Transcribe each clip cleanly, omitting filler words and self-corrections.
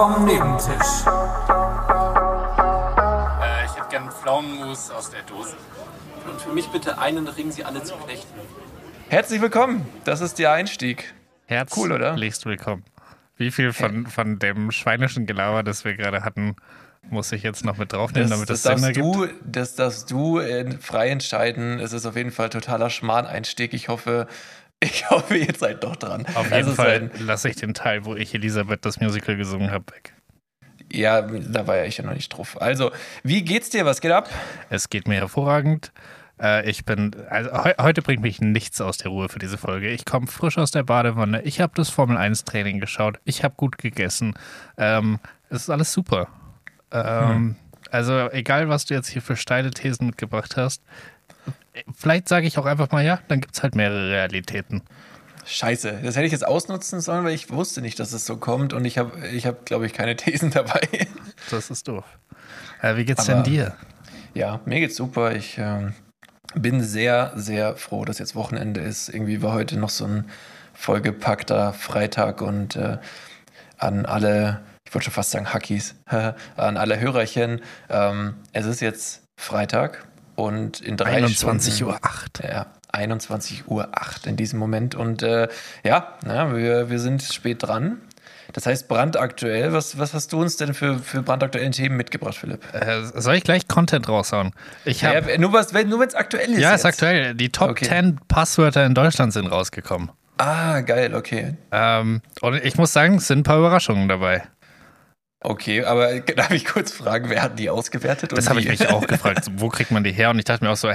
vom Nebentisch. Ich hätte gern Pflaumenmus aus der Dose. Und für mich bitte einen Ring, Sie alle zu knechten. Herzlich willkommen, das ist der Einstieg. Herzlich cool, oder? Willkommen. Wie viel von dem schweinischen Gelaber, das wir gerade hatten, muss ich jetzt noch mit draufnehmen, damit das Sinn ergibt? Das darfst du frei entscheiden. Es ist auf jeden Fall totaler Schmarrn-Einstieg. Ich hoffe, ihr seid doch dran. Auf jeden Fall lasse ich den Teil, wo ich Elisabeth das Musical gesungen habe, weg. Ja, da war ich ja noch nicht drauf. Also, wie geht's dir? Was geht ab? Es geht mir hervorragend. Heute bringt mich nichts aus der Ruhe für diese Folge. Ich komme frisch aus der Badewanne. Ich habe das Formel-1-Training geschaut. Ich habe gut gegessen. Es ist alles super. Also egal, was du jetzt hier für steile Thesen mitgebracht hast, vielleicht sage ich auch einfach mal ja, dann gibt es halt mehrere Realitäten. Scheiße, das hätte ich jetzt ausnutzen sollen, weil ich wusste nicht, dass es so kommt und ich hab, glaube ich, keine Thesen dabei. Das ist doof. Wie geht's denn dir? Ja, mir geht's super. Ich bin sehr, sehr froh, dass jetzt Wochenende ist. Irgendwie war heute noch so ein vollgepackter Freitag und an alle, ich wollte schon fast sagen Hackies, an alle Hörerchen, es ist jetzt Freitag und in 21:08 Uhr. Ja, 21:08 Uhr in diesem Moment und wir sind spät dran. Das heißt brandaktuell, was hast du uns denn für brandaktuellen Themen mitgebracht, Philipp? Soll ich gleich Content raushauen? Nur wenn es aktuell ist. Ja, es ist aktuell. Die Top 10 Passwörter in Deutschland sind rausgekommen. Ah, geil, okay. Und ich muss sagen, es sind ein paar Überraschungen dabei. Okay, aber darf ich kurz fragen, wer hat die ausgewertet? Das habe ich mich auch gefragt, wo kriegt man die her? Und ich dachte mir auch so,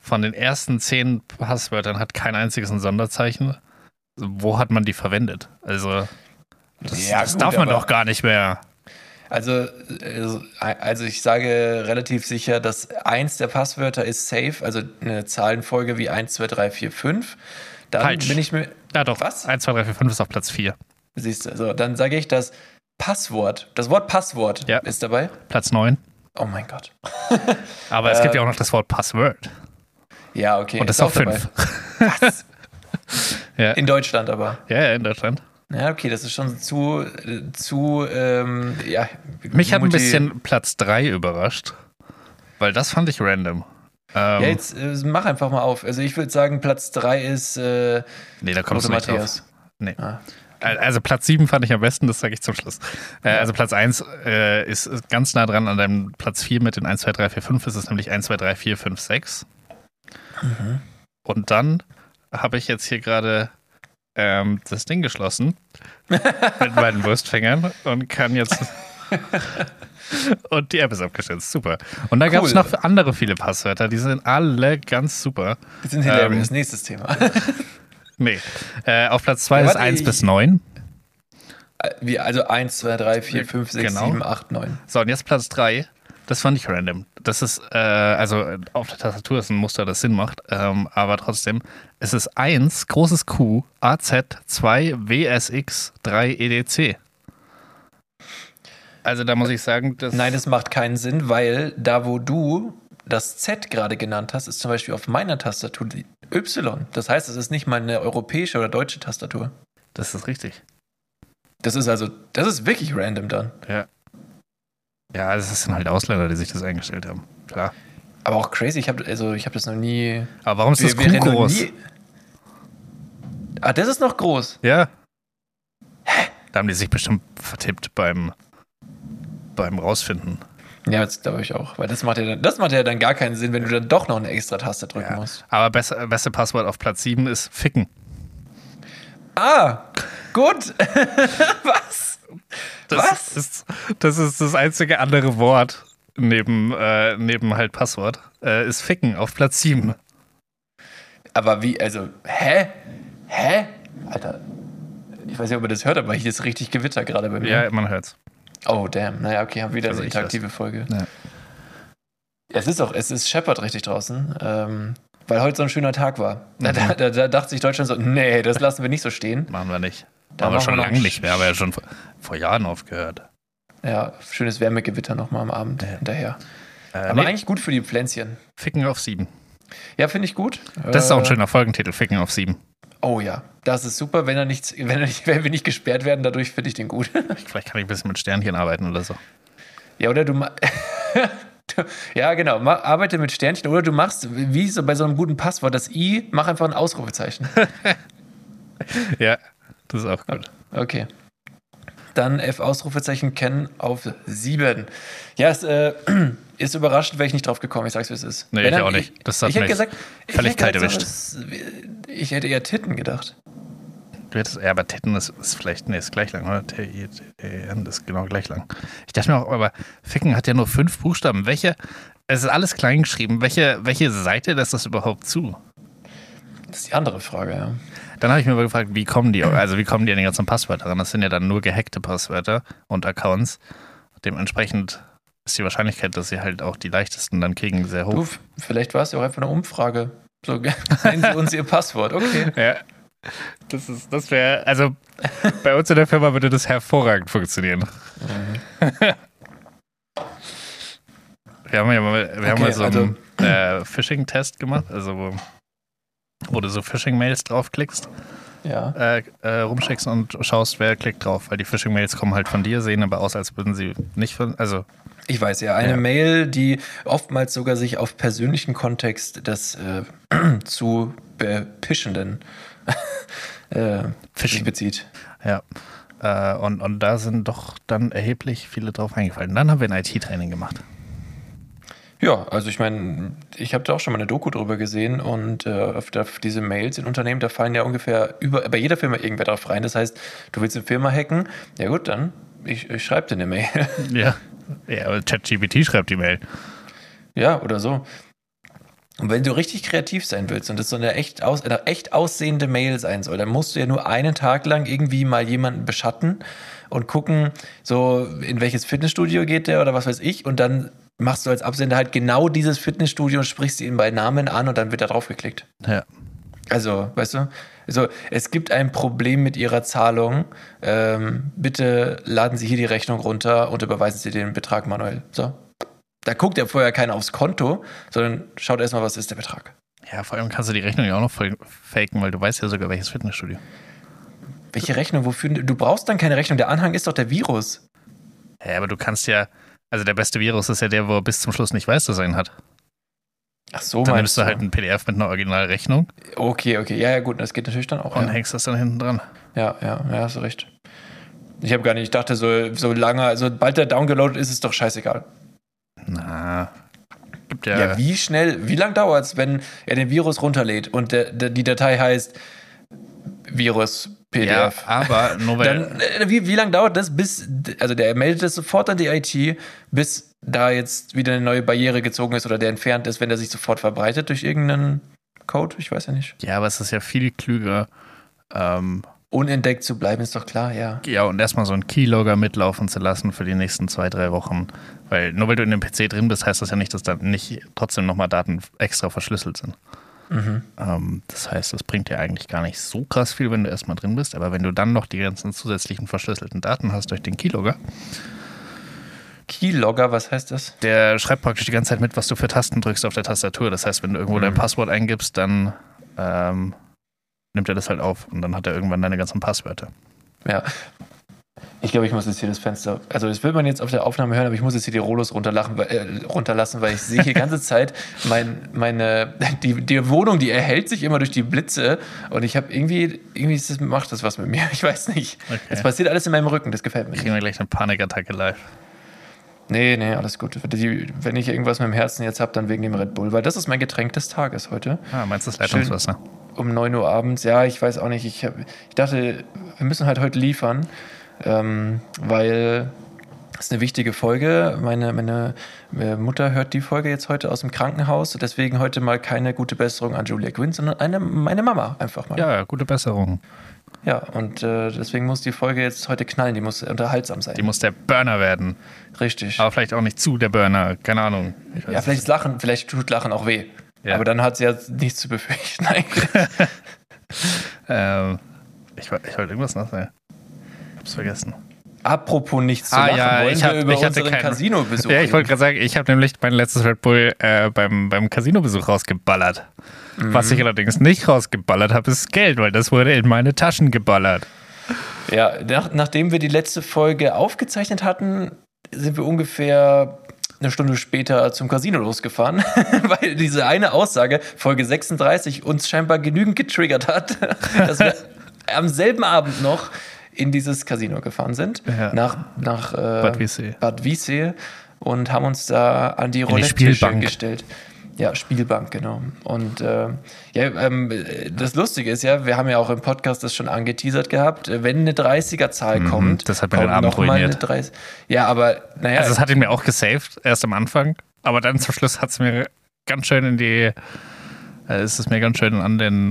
von den ersten 10 Passwörtern hat kein einziges ein Sonderzeichen. Wo hat man die verwendet? Also, das darf man doch gar nicht mehr. Also ich sage relativ sicher, dass 1 der Passwörter ist safe, also eine Zahlenfolge wie 1, 2, 3, 4, 5. Dann falsch. Bin ich mir. Ja, doch. Was? 1, 2, 3, 4, 5 ist auf Platz 4. Siehst du, also, dann sage ich das Passwort. Das Wort Passwort ist dabei. Platz 9. Oh mein Gott. Aber es gibt ja auch noch das Wort Passwort. Ja, okay. Und das ist auf 5. Was? Ja. In Deutschland aber. Ja, in Deutschland. Ja, okay, das ist schon zu. Mich hat ein bisschen Platz 3 überrascht, weil das fand ich random. Jetzt mach einfach mal auf. Also ich würde sagen, Platz 3 ist da kommst du nicht drauf. Nee. Ah, okay. Also Platz 7 fand ich am besten, das sage ich zum Schluss. Also Platz 1 ist ganz nah dran an deinem Platz 4 mit den 1, 2, 3, 4, 5. Es ist nämlich 1, 2, 3, 4, 5, 6. Mhm. Und dann habe ich jetzt hier gerade das Ding geschlossen mit meinen Wurstfingern und kann jetzt... Und die App ist abgeschätzt, super. Und da gab es noch andere viele Passwörter, die sind alle ganz super. Die sind hilarious, nächstes Thema. Nee, auf Platz 2 ist 1 bis 9. Also 1, 2, 3, 4, 5, 6, 7, 8, 9. So, und jetzt Platz 3, das fand ich random. Das ist, auf der Tastatur ist ein Muster, das Sinn macht, aber trotzdem, es ist 1, großes Q, AZ, 2, WSX, 3, EDC. Also da muss ich sagen, dass... Nein, das macht keinen Sinn, weil da, wo du das Z gerade genannt hast, ist zum Beispiel auf meiner Tastatur die Y. Das heißt, es ist nicht mal eine europäische oder deutsche Tastatur. Das ist richtig. Das ist wirklich random dann. Ja. Ja, das sind halt Ausländer, die sich das eingestellt haben. Klar. Aber auch crazy, ich hab das noch nie... Aber warum ist das Q groß? Das ist noch groß? Ja. Hä? Da haben die sich bestimmt vertippt beim Rausfinden. Ja, das glaube ich auch, weil das macht ja dann gar keinen Sinn, wenn du dann doch noch eine extra Taste drücken musst. Aber beste Passwort auf Platz 7 ist Ficken. Ah, gut. Was? Was? Das ist das einzige andere Wort neben halt Passwort, ist Ficken auf Platz 7. Aber wie, also, hä? Alter, ich weiß nicht, ob ihr das hört, aber hier ist richtig Gewitter gerade bei mir. Ja, man hört's. Oh, damn. Naja, okay, haben wieder eine interaktive Folge. Ja. Es scheppert richtig draußen, weil heute so ein schöner Tag war. Da dachte sich Deutschland so, nee, das lassen wir nicht so stehen. Machen wir nicht. Haben wir schon lange nicht mehr, haben wir ja schon vor Jahren aufgehört. Ja, schönes Wärmegewitter nochmal am Abend hinterher. Aber eigentlich gut für die Pflänzchen. Ficken auf 7. Ja, finde ich gut. Das ist auch ein schöner Folgentitel, Ficken auf 7. Oh ja, das ist super. Wenn wir nicht gesperrt werden, dadurch finde ich den gut. Vielleicht kann ich ein bisschen mit Sternchen arbeiten oder so. Ja, oder ja, genau. Arbeite mit Sternchen. Oder du machst, wie so bei so einem guten Passwort, das I, mach einfach ein Ausrufezeichen. Ja, das ist auch gut. Okay. Dann F-Ausrufezeichen Ken auf 7. Ja, es ist überraschend, wäre ich nicht drauf gekommen. Ich sag's, wie es ist. Nee, ich auch nicht. Das hat mich völlig kalt erwischt. Ich hätte eher Titten gedacht. Du hättest, ja, aber Titten ist vielleicht, nee, ist gleich lang, oder? Titten ist genau gleich lang. Ich dachte mir auch, aber Ficken hat ja nur 5 Buchstaben. Es ist alles klein geschrieben. Welche Seite lässt das überhaupt zu? Das ist die andere Frage, ja. Dann habe ich mir mal gefragt, wie kommen die an die ganzen Passwörter ran? Das sind ja dann nur gehackte Passwörter und Accounts. Dementsprechend ist die Wahrscheinlichkeit, dass sie halt auch die leichtesten dann kriegen, sehr hoch. Du, vielleicht war es ja auch einfach eine Umfrage. So, nennen Sie uns Ihr Passwort, okay. Ja. Das wäre, also bei uns in der Firma würde das hervorragend funktionieren. Mhm. Wir haben mal so einen Phishing-Test gemacht, also wo du so Phishing-Mails draufklickst, ja. Rumschickst und schaust, wer klickt drauf. Weil die Phishing-Mails kommen halt von dir, sehen aber aus, als würden sie nicht von... Also, ich weiß ja, eine Mail, die oftmals sogar sich auf persönlichen Kontext des zu bepischenden Phishing bezieht. Ja, und da sind doch dann erheblich viele drauf eingefallen. Dann haben wir ein IT-Training gemacht. Ja, also ich meine, ich habe da auch schon mal eine Doku drüber gesehen und auf diese Mails in Unternehmen, da fallen ja ungefähr bei jeder Firma irgendwer drauf rein. Das heißt, du willst eine Firma hacken, ja gut, dann ich schreibe dir eine Mail. Ja, aber ChatGPT schreibt die Mail. Ja, oder so. Und wenn du richtig kreativ sein willst und das so eine echt aussehende Mail sein soll, dann musst du ja nur einen Tag lang irgendwie mal jemanden beschatten und gucken, so in welches Fitnessstudio geht der oder was weiß ich, und dann machst du als Absender halt genau dieses Fitnessstudio und sprichst ihn bei Namen an und dann wird da drauf geklickt. Ja. Also, weißt du, also, es gibt ein Problem mit Ihrer Zahlung. Bitte laden Sie hier die Rechnung runter und überweisen Sie den Betrag manuell. So. Da guckt ja vorher keiner aufs Konto, sondern schaut erstmal, was ist der Betrag. Ja, vor allem kannst du die Rechnung ja auch noch faken, weil du weißt ja sogar, welches Fitnessstudio. Welche Rechnung? Wofür? Du brauchst dann keine Rechnung. Der Anhang ist doch der Virus. Ja, aber du kannst ja... Also der beste Virus ist ja der, wo er bis zum Schluss nicht weiß, dass er ihn hat. Ach so, dann nimmst du halt ein PDF mit einer Originalrechnung. Okay. Ja, gut, das geht natürlich dann auch. Und hängst das dann hinten dran. Ja, hast du recht. Ich dachte sobald der downgeloadet ist, ist es doch scheißegal. Na, gibt ja... Ja, wie lang dauert es, wenn er den Virus runterlädt und die Datei heißt Virus... PDF. Ja, aber nur weil... Dann, wie lange dauert das, bis... Also der meldet das sofort an die IT, bis da jetzt wieder eine neue Barriere gezogen ist oder der entfernt ist, wenn der sich sofort verbreitet durch irgendeinen Code? Ich weiß ja nicht. Ja, aber es ist ja viel klüger. Unentdeckt zu bleiben, ist doch klar, ja. Ja, und erstmal so einen Keylogger mitlaufen zu lassen für die nächsten 2-3 Wochen. Nur weil du in dem PC drin bist, heißt das ja nicht, dass dann nicht trotzdem nochmal Daten extra verschlüsselt sind. Mhm. Das heißt, das bringt dir eigentlich gar nicht so krass viel, wenn du erstmal drin bist, aber wenn du dann noch die ganzen zusätzlichen verschlüsselten Daten hast durch den Keylogger. Keylogger, was heißt das? Der schreibt praktisch die ganze Zeit mit, was du für Tasten drückst auf der Tastatur. Das heißt, wenn du irgendwo dein Passwort eingibst, dann nimmt er das halt auf und dann hat er irgendwann deine ganzen Passwörter. Ja. Ich glaube, ich muss jetzt hier das Fenster... Also das will man jetzt auf der Aufnahme hören, aber ich muss jetzt hier die Rollos runterlassen, weil ich sehe die ganze Zeit die Wohnung, die erhellt sich immer durch die Blitze und ich habe irgendwie macht das was mit mir. Ich weiß nicht. Okay. Es passiert alles in meinem Rücken, das gefällt mir. Kriegen wir gleich eine Panikattacke live. Nee, alles gut. Wenn ich irgendwas mit dem Herzen jetzt habe, dann wegen dem Red Bull, weil das ist mein Getränk des Tages heute. Ah, meinst du das Leitungswasser? Schön um 9 Uhr abends. Ja, ich weiß auch nicht. Ich dachte, wir müssen halt heute liefern. Weil es ist eine wichtige Folge. Meine Mutter hört die Folge jetzt heute aus dem Krankenhaus. Deswegen heute mal keine gute Besserung an Julia Quinn, sondern meine Mama einfach mal. Ja, gute Besserung. Ja, und deswegen muss die Folge jetzt heute knallen. Die muss unterhaltsam sein. Die muss der Burner werden. Richtig. Aber vielleicht auch nicht zu der Burner. Keine Ahnung. Ja, vielleicht tut Lachen auch weh. Ja. Aber dann hat sie ja nichts zu befürchten eigentlich. Ich wollte irgendwas nachsehen. Hab's vergessen. Apropos nichts zu lachen, wollen wir über unseren Casino-Besuch reden? Ja, ich wollte gerade sagen, ich habe nämlich mein letztes Red Bull beim Casino-Besuch rausgeballert. Mhm. Was ich allerdings nicht rausgeballert habe, ist Geld, weil das wurde in meine Taschen geballert. Ja, nachdem wir die letzte Folge aufgezeichnet hatten, sind wir ungefähr eine Stunde später zum Casino losgefahren, weil diese eine Aussage, Folge 36, uns scheinbar genügend getriggert hat, dass wir am selben Abend noch in dieses Casino gefahren sind, ja, nach Bad Wiessee, und haben uns da an die Roulette-Tische gestellt. Ja, Spielbank, genau. Und das Lustige ist ja, wir haben ja auch im Podcast das schon angeteasert gehabt, wenn eine 30er-Zahl kommt. Das hat mir den Abend ruiniert. Ja, aber naja. Also, das hatte ich mir auch gesaved, erst am Anfang. Aber dann zum Schluss hat es mir ganz schön an den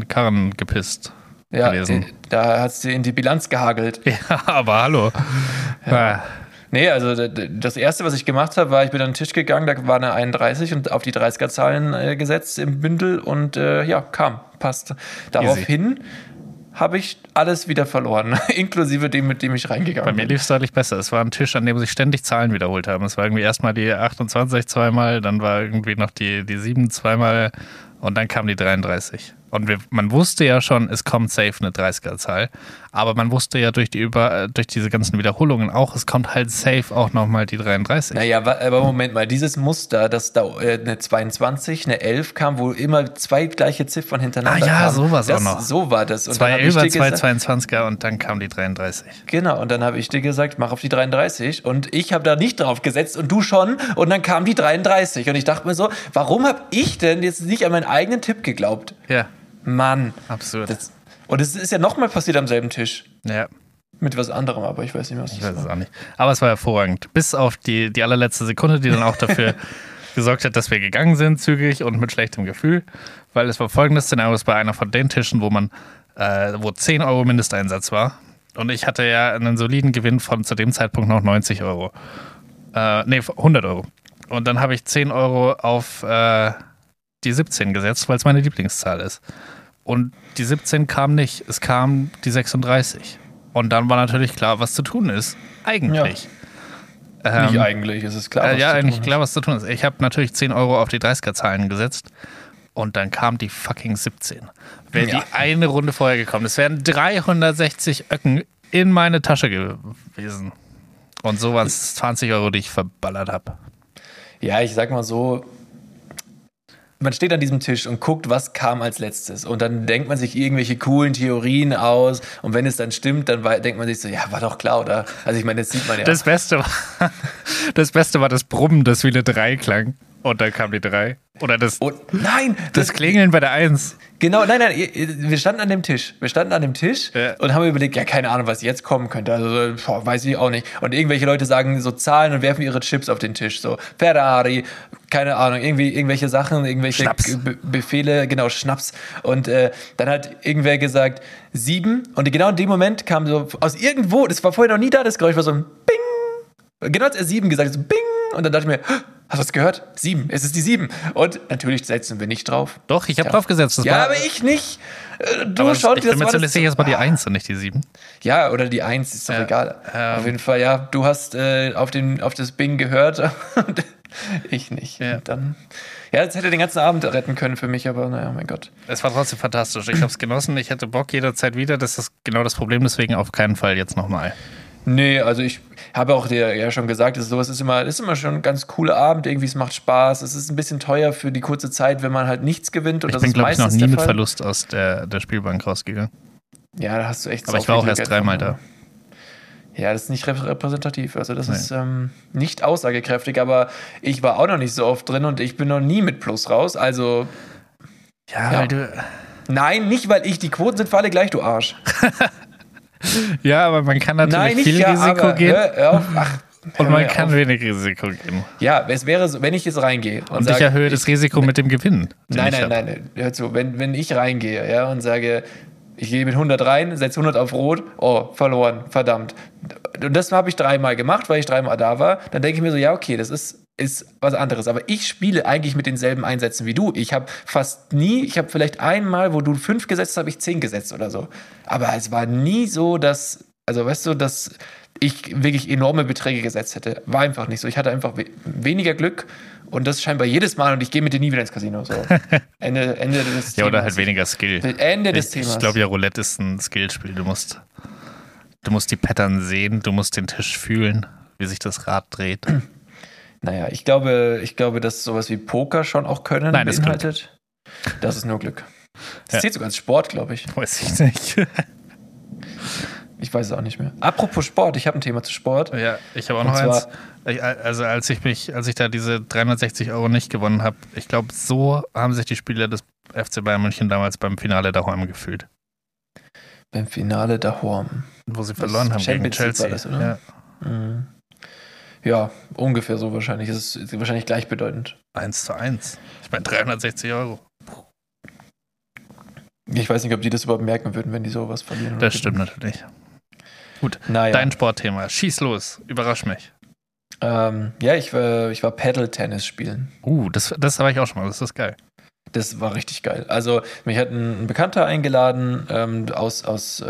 Karren gepisst. Ja, gewesen. Da hat es dir in die Bilanz gehagelt. Ja, aber hallo. Ja. Nee, also das Erste, was ich gemacht habe, war, ich bin an den Tisch gegangen, da war eine 31 und auf die 30er-Zahlen gesetzt im Bündel und passt. Daraufhin habe ich alles wieder verloren, inklusive dem, mit dem ich reingegangen bin. Bei mir lief es deutlich besser. Es war ein Tisch, an dem sich ständig Zahlen wiederholt haben. Es war irgendwie erstmal die 28 zweimal, dann war irgendwie noch die 7 zweimal und dann kam die 33. Und man wusste ja schon, es kommt safe eine 30er-Zahl, aber man wusste ja durch diese ganzen Wiederholungen auch, es kommt halt safe auch nochmal die 33. Naja, aber Moment mal, dieses Muster, dass da eine 22, eine 11 kam, wo immer zwei gleiche Ziffern hintereinander kamen. Ah ja, so war es auch noch. So war das. Und zwei 11er, zwei 22er und dann kam die 33. Genau, und dann habe ich dir gesagt, mach auf die 33 und ich habe da nicht drauf gesetzt und du schon und dann kam die 33 und ich dachte mir so, warum habe ich denn jetzt nicht an meinen eigenen Tipp geglaubt? Ja. Mann. Absurd. Und es ist ja nochmal passiert am selben Tisch. Ja. Mit was anderem, aber ich weiß nicht, was das war. Ich weiß es auch nicht. Aber es war hervorragend. Bis auf die allerletzte Sekunde, die dann auch dafür gesorgt hat, dass wir gegangen sind, zügig und mit schlechtem Gefühl. Weil es war folgendes Szenario, es war einer von den Tischen, wo 10 Euro Mindesteinsatz war. Und ich hatte ja einen soliden Gewinn von zu dem Zeitpunkt noch 90 Euro. 100 Euro. Und dann habe ich 10 Euro auf die 17 gesetzt, weil es meine Lieblingszahl ist. Und die 17 kam nicht, es kam die 36. Und dann war natürlich klar, was zu tun ist. Eigentlich. Ja. Nicht eigentlich, es ist klar, was zu tun ist. Ja, eigentlich klar, was zu tun ist. Ich habe natürlich 10 Euro auf die 30er-Zahlen gesetzt und dann kam die fucking 17. Wäre die eine Runde vorher gekommen. Es wären 360 Öcken in meine Tasche gewesen. Und so waren es 20 Euro, die ich verballert habe. Ja, ich sag mal so, man steht an diesem Tisch und guckt, was kam als letztes. Und dann denkt man sich irgendwelche coolen Theorien aus. Und wenn es dann stimmt, dann denkt man sich so, ja, war doch klar, oder? Also ich meine, das sieht man ja. Das Beste war das Brummen, das wie eine 3 klang. Und dann kam die 3. Oder das Klingeln bei der 1. Genau, nein, wir standen an dem Tisch. Und haben überlegt, ja, keine Ahnung, was jetzt kommen könnte. Also, weiß ich auch nicht. Und irgendwelche Leute sagen so Zahlen und werfen ihre Chips auf den Tisch. So Ferrari, keine Ahnung, irgendwelche Sachen, irgendwelche Befehle, genau, Schnaps. Und dann hat irgendwer gesagt 7. Und genau in dem Moment kam so aus irgendwo, das war vorher noch nie da, das Geräusch war so ein Bing. Genau als er 7 gesagt hat, so Bing. Und dann dachte ich mir, hast du es gehört? 7, es ist die 7. Und natürlich setzen wir nicht drauf. Doch, ich habe drauf gesetzt. Das war, aber ich nicht. Du schaust dir das mal an. Ich bin mir zuletzt erstmal die 1 und nicht die 7. Ja, oder die 1, ist doch egal. Auf jeden Fall, ja, du hast auf das Bing gehört und ich nicht. Ja. Das hätte den ganzen Abend retten können für mich, aber naja, mein Gott. Es war trotzdem fantastisch. Ich habe es genossen. Ich hätte Bock jederzeit wieder. Das ist genau das Problem, deswegen auf keinen Fall jetzt nochmal. Nee, also ich habe auch dir ja schon gesagt, sowas ist immer schon ein ganz cooler Abend, irgendwie, es macht Spaß, es ist ein bisschen teuer für die kurze Zeit, wenn man halt nichts gewinnt. Und ich bin, glaube ich, noch nie mit Verlust aus der Spielbank rausgegangen. Ja, da hast du echt. Aber ich war auch erst dreimal da. Ja, das ist nicht repräsentativ, also das ist nicht aussagekräftig, aber ich war auch noch nicht so oft drin und ich bin noch nie mit Plus raus, also ja, weil du... Nein, nicht, weil die Quoten sind für alle gleich, du Arsch. Ja, aber man kann natürlich Risiko gehen. Und man kann wenig Risiko gehen. Ja, es wäre so, wenn ich jetzt reingehe. Und ich erhöhe das Risiko mit dem Gewinn. Nein, hör zu. Wenn ich reingehe und sage, ich gehe mit 100 rein, setze 100 auf Rot, oh, verloren, verdammt. Und das habe ich dreimal gemacht, weil ich dreimal da war. Dann denke ich mir so, ja, okay, das ist was anderes. Aber ich spiele eigentlich mit denselben Einsätzen wie du. Ich habe fast nie, ich habe vielleicht einmal, wo du 5 gesetzt hast, habe ich 10 gesetzt oder so. Aber es war nie so, dass, also weißt du, dass ich wirklich enorme Beträge gesetzt hätte. War einfach nicht so. Ich hatte einfach weniger Glück Und das scheinbar jedes Mal. Und ich gehe mit dir nie wieder ins Casino. So. Ende des Themas. Ja, oder halt weniger Skill. Ende des Themas. Ich glaube ja, Roulette ist ein Skillspiel. Du musst die Pattern sehen, du musst den Tisch fühlen, wie sich das Rad dreht. Naja, ich glaube, dass sowas wie Poker schon auch Können beinhaltet. Das ist nur Glück. Das zählt sogar als Sport, glaube ich. Weiß ich nicht. Ich weiß es auch nicht mehr. Apropos Sport, ich habe ein Thema zu Sport. Ja, ich habe auch noch eins. Also als ich da diese 360 Euro nicht gewonnen habe, ich glaube, so haben sich die Spieler des FC Bayern München damals beim Finale daheim gefühlt. Beim Finale daheim. Wo sie verloren haben gegen Chelsea. War das, oder? Ja. Mhm. Ja, ungefähr so wahrscheinlich. Es ist wahrscheinlich gleichbedeutend. 1:1. Ich meine 360 Euro. Ich weiß nicht, ob die das überhaupt merken würden, wenn die sowas verlieren. Das stimmt natürlich. Gut, naja. Dein Sportthema. Schieß los, überrasch mich. Ich war Paddle-Tennis spielen. Das habe ich auch schon mal, das ist geil. Das war richtig geil. Also mich hat ein Bekannter eingeladen aus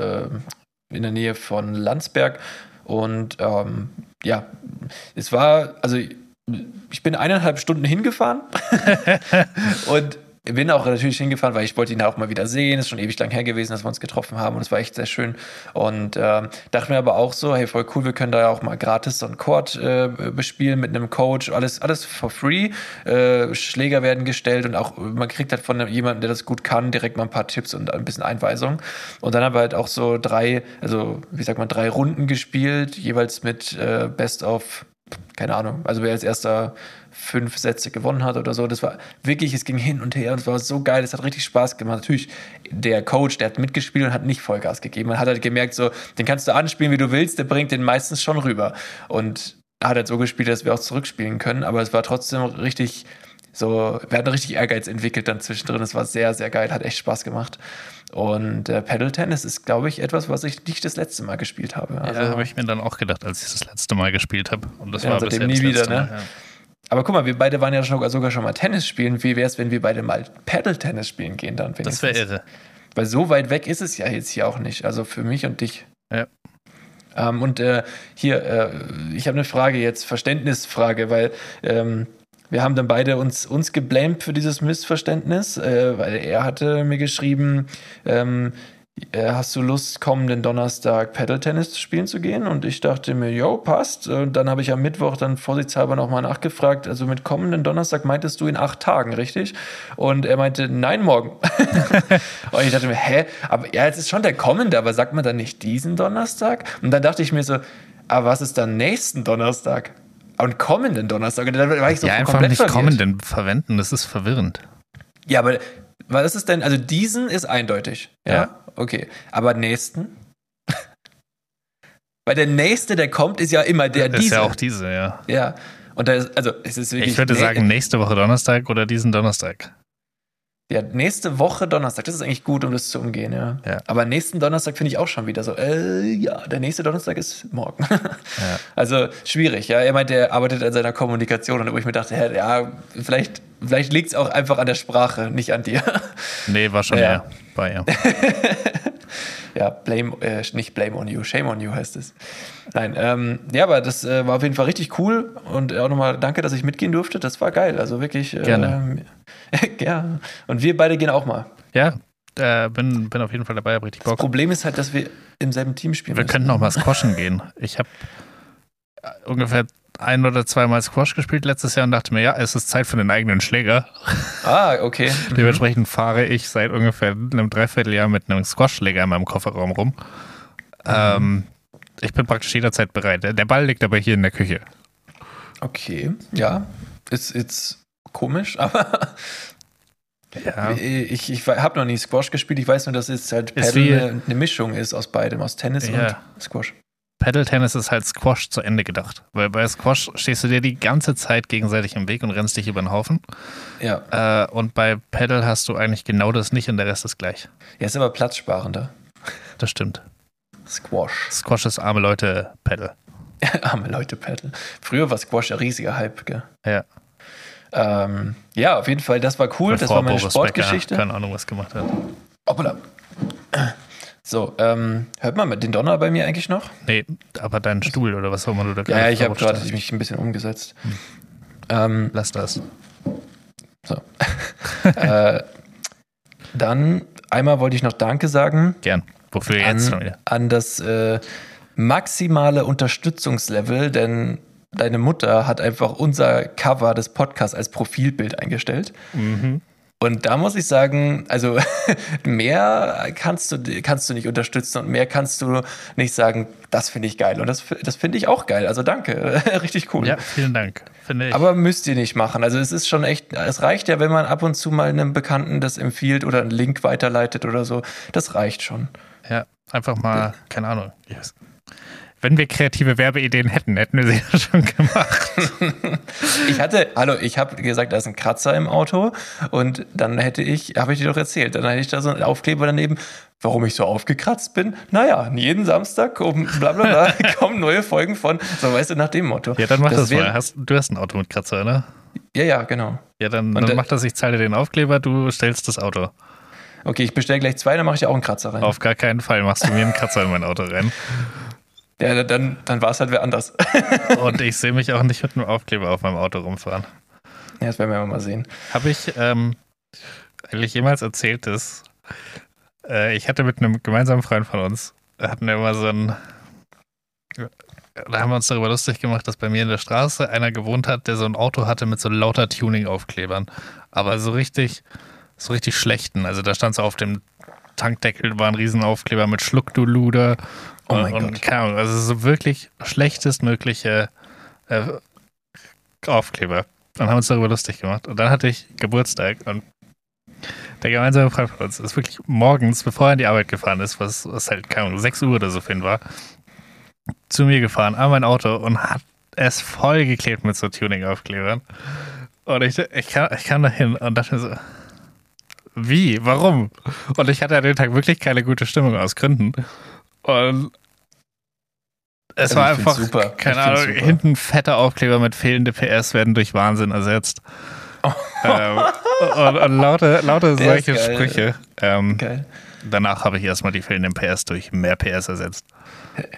in der Nähe von Landsberg. Und es war, also ich bin 1,5 Stunden hingefahren und bin auch natürlich hingefahren, weil ich wollte ihn auch mal wieder sehen. Es ist schon ewig lang her gewesen, dass wir uns getroffen haben und es war echt sehr schön. Und dachte mir aber auch so, hey, voll cool, wir können da ja auch mal gratis so einen Court bespielen mit einem Coach. Alles for free. Schläger werden gestellt und auch man kriegt halt von jemandem, der das gut kann, direkt mal ein paar Tipps und ein bisschen Einweisung. Und dann haben wir halt auch so drei Runden gespielt, jeweils mit Best of, keine Ahnung, also wer als erster 5 Sätze gewonnen hat oder so. Das war wirklich, es ging hin und her und es war so geil, es hat richtig Spaß gemacht. Natürlich, der Coach, der hat mitgespielt und hat nicht Vollgas gegeben. Man hat halt gemerkt, so, den kannst du anspielen, wie du willst, der bringt den meistens schon rüber. Und hat halt so gespielt, dass wir auch zurückspielen können, aber es war trotzdem richtig so, wir hatten richtig Ehrgeiz entwickelt dann zwischendrin. Es war sehr, sehr geil, hat echt Spaß gemacht. Und Paddle-Tennis ist, glaube ich, etwas, was ich nicht das letzte Mal gespielt habe. Also, ja, habe ich mir dann auch gedacht, als ich das letzte Mal gespielt habe. Und das war seitdem nie wieder, ne? Ja. Aber guck mal, wir beide waren ja sogar schon mal Tennis spielen. Wie wäre es, wenn wir beide mal Paddle-Tennis spielen gehen dann? Wenigstens? Das wäre irre. Weil so weit weg ist es ja jetzt hier auch nicht. Also für mich und dich. Ja. Ich habe eine Frage jetzt, Verständnisfrage, weil wir haben dann beide uns geblamed für dieses Missverständnis, weil er hatte mir geschrieben, hast du Lust, kommenden Donnerstag Paddle-Tennis spielen zu gehen? Und ich dachte mir, jo, passt. Und dann habe ich am Mittwoch dann vorsichtshalber nochmal nachgefragt. Also mit kommenden Donnerstag meintest du in 8 Tagen, richtig? Und er meinte, nein, morgen. Und ich dachte mir, hä? Aber ja, jetzt ist schon der kommende, aber sagt man dann nicht diesen Donnerstag? Und dann dachte ich mir so, aber was ist dann nächsten Donnerstag? Und kommenden Donnerstag? Und dann war ich so ja, einfach nicht verwirrt. Kommenden verwenden, das ist verwirrend. Ja, aber was ist denn, also diesen ist eindeutig. Ja. Okay, aber nächsten? Weil der nächste, der kommt, ist ja immer der diese. Ist ja auch diese, ja. Ja, und da ist, also es ist wirklich... Ich würde sagen, nächste Woche Donnerstag oder diesen Donnerstag. Ja, nächste Woche Donnerstag, das ist eigentlich gut, um das zu umgehen, ja. Aber nächsten Donnerstag finde ich auch schon wieder so, der nächste Donnerstag ist morgen. Ja. Also schwierig, ja. Er meint, er arbeitet an seiner Kommunikation und wo ich mir dachte, vielleicht liegt es auch einfach an der Sprache, nicht an dir. Nee, war schon er. War er. Ja, nicht blame on you, shame on you heißt es. Nein, aber das war auf jeden Fall richtig cool und auch nochmal danke, dass ich mitgehen durfte, das war geil, also wirklich. Gerne. Ja, und wir beide gehen auch mal. Ja, bin auf jeden Fall dabei, hab richtig Bock. Das Problem ist halt, dass wir im selben Team spielen müssen. Wir könnten auch mal squashen gehen. Ich habe ungefähr 1 oder 2 Mal Squash gespielt letztes Jahr und dachte mir, ja, es ist Zeit für den eigenen Schläger. Ah, okay. Dementsprechend fahre ich seit ungefähr einem Dreivierteljahr mit einem Squash-Schläger in meinem Kofferraum rum. Ich bin praktisch jederzeit bereit. Der Ball liegt aber hier in der Küche. Okay, ja. Ist komisch, aber ja. Ich habe noch nie Squash gespielt. Ich weiß nur, dass es halt Paddle eine Mischung ist aus beidem, aus Tennis und Squash. Paddle-Tennis ist halt Squash zu Ende gedacht. Weil bei Squash stehst du dir die ganze Zeit gegenseitig im Weg und rennst dich über den Haufen. Ja. Und bei Paddle hast du eigentlich genau das nicht und der Rest ist gleich. Ja, ist aber platzsparender. Das stimmt. Squash. Squash ist arme Leute Paddle. Arme Leute Paddle. Früher war Squash ein riesiger Hype, gell? Ja. Auf jeden Fall, das war cool. Bevor das war meine Boris Sportgeschichte. Becker, keine Ahnung, was gemacht hat. Hoppala. So, hört man den Donner bei mir eigentlich noch? Nee, aber deinen Stuhl oder was auch immer du da gerade. Ja, ich habe mich ein bisschen umgesetzt. Lass das. So. Dann einmal wollte ich noch Danke sagen. Gern. Wofür jetzt schon wieder? An das maximale Unterstützungslevel, denn deine Mutter hat einfach unser Cover des Podcasts als Profilbild eingestellt. Mhm. Und da muss ich sagen, also mehr kannst du nicht unterstützen und mehr kannst du nicht sagen, das finde ich geil. Und das finde ich auch geil. Also danke, richtig cool. Ja, vielen Dank. Aber müsst ihr nicht machen. Also es ist schon echt, es reicht ja, wenn man ab und zu mal einem Bekannten das empfiehlt oder einen Link weiterleitet oder so. Das reicht schon. Ja, einfach mal, keine Ahnung. Yes. Wenn wir kreative Werbeideen hätten, hätten wir sie ja schon gemacht. Ich habe gesagt, da ist ein Kratzer im Auto und dann habe ich dir doch erzählt, dann hätte ich da so einen Aufkleber daneben, warum ich so aufgekratzt bin. Naja, jeden Samstag um blablabla kommen neue Folgen von, so weißt du, nach dem Motto. Ja, dann mach das mal. Du hast ein Auto mit Kratzer, ne? Ja, genau. Ja, dann mach das, ich zahle dir den Aufkleber, du stellst das Auto. Okay, ich bestelle gleich 2, dann mache ich auch einen Kratzer rein. Auf gar keinen Fall machst du mir einen Kratzer in mein Auto rein. Ja, dann war es halt wer anders. Und ich sehe mich auch nicht mit einem Aufkleber auf meinem Auto rumfahren. Ja, das werden wir mal sehen. Habe ich eigentlich jemals erzählt, dass ich hatte mit einem gemeinsamen Freund von uns, hatten wir immer da haben wir uns darüber lustig gemacht, dass bei mir in der Straße einer gewohnt hat, der so ein Auto hatte mit so lauter Tuning-Aufklebern. Aber so richtig schlechten. Also da stand so auf dem Tankdeckel war ein Riesenaufkleber mit Schluck du Luder. Oh mein Gott. Keine Ahnung, also so wirklich schlechtestmögliche Aufkleber. Dann haben wir uns darüber lustig gemacht. Und dann hatte ich Geburtstag und der gemeinsame Freund von uns ist wirklich morgens, bevor er in die Arbeit gefahren ist, was halt, keine Ahnung, 6 Uhr oder so für ihn war, zu mir gefahren an mein Auto und hat es voll geklebt mit so Tuning-Aufklebern. Und ich kam da hin und dachte mir so, wie, warum? Und ich hatte an dem Tag wirklich keine gute Stimmung aus Gründen. Und es war einfach, super. Keine Ahnung, super. Hinten fette Aufkleber mit fehlende PS werden durch Wahnsinn ersetzt. Oh. Und lauter solche Sprüche. Geil. Danach habe ich erstmal die fehlenden PS durch mehr PS ersetzt.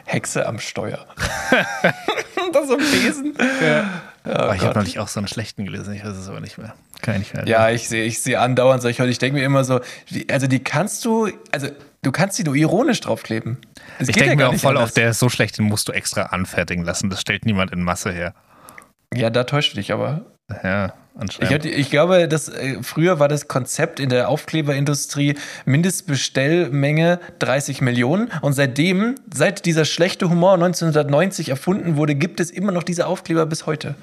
Hexe am Steuer. Das ist ein Besen. Ja. Oh, ich habe neulich auch so einen schlechten gelesen, ich weiß es aber nicht mehr. Kann ich nicht mehr erinnern. Ja, ich sehe andauernd solche und ich denke mir immer so, du kannst die nur ironisch draufkleben. Das ich denke ja mir auch voll anders. Auf, der ist so schlecht, den musst du extra anfertigen lassen. Das stellt niemand in Masse her. Ja, da täuscht du dich aber. Ja, anscheinend. Ich glaube, früher war das Konzept in der Aufkleberindustrie Mindestbestellmenge 30 Millionen. Und seit dieser schlechte Humor 1990 erfunden wurde, gibt es immer noch diese Aufkleber bis heute.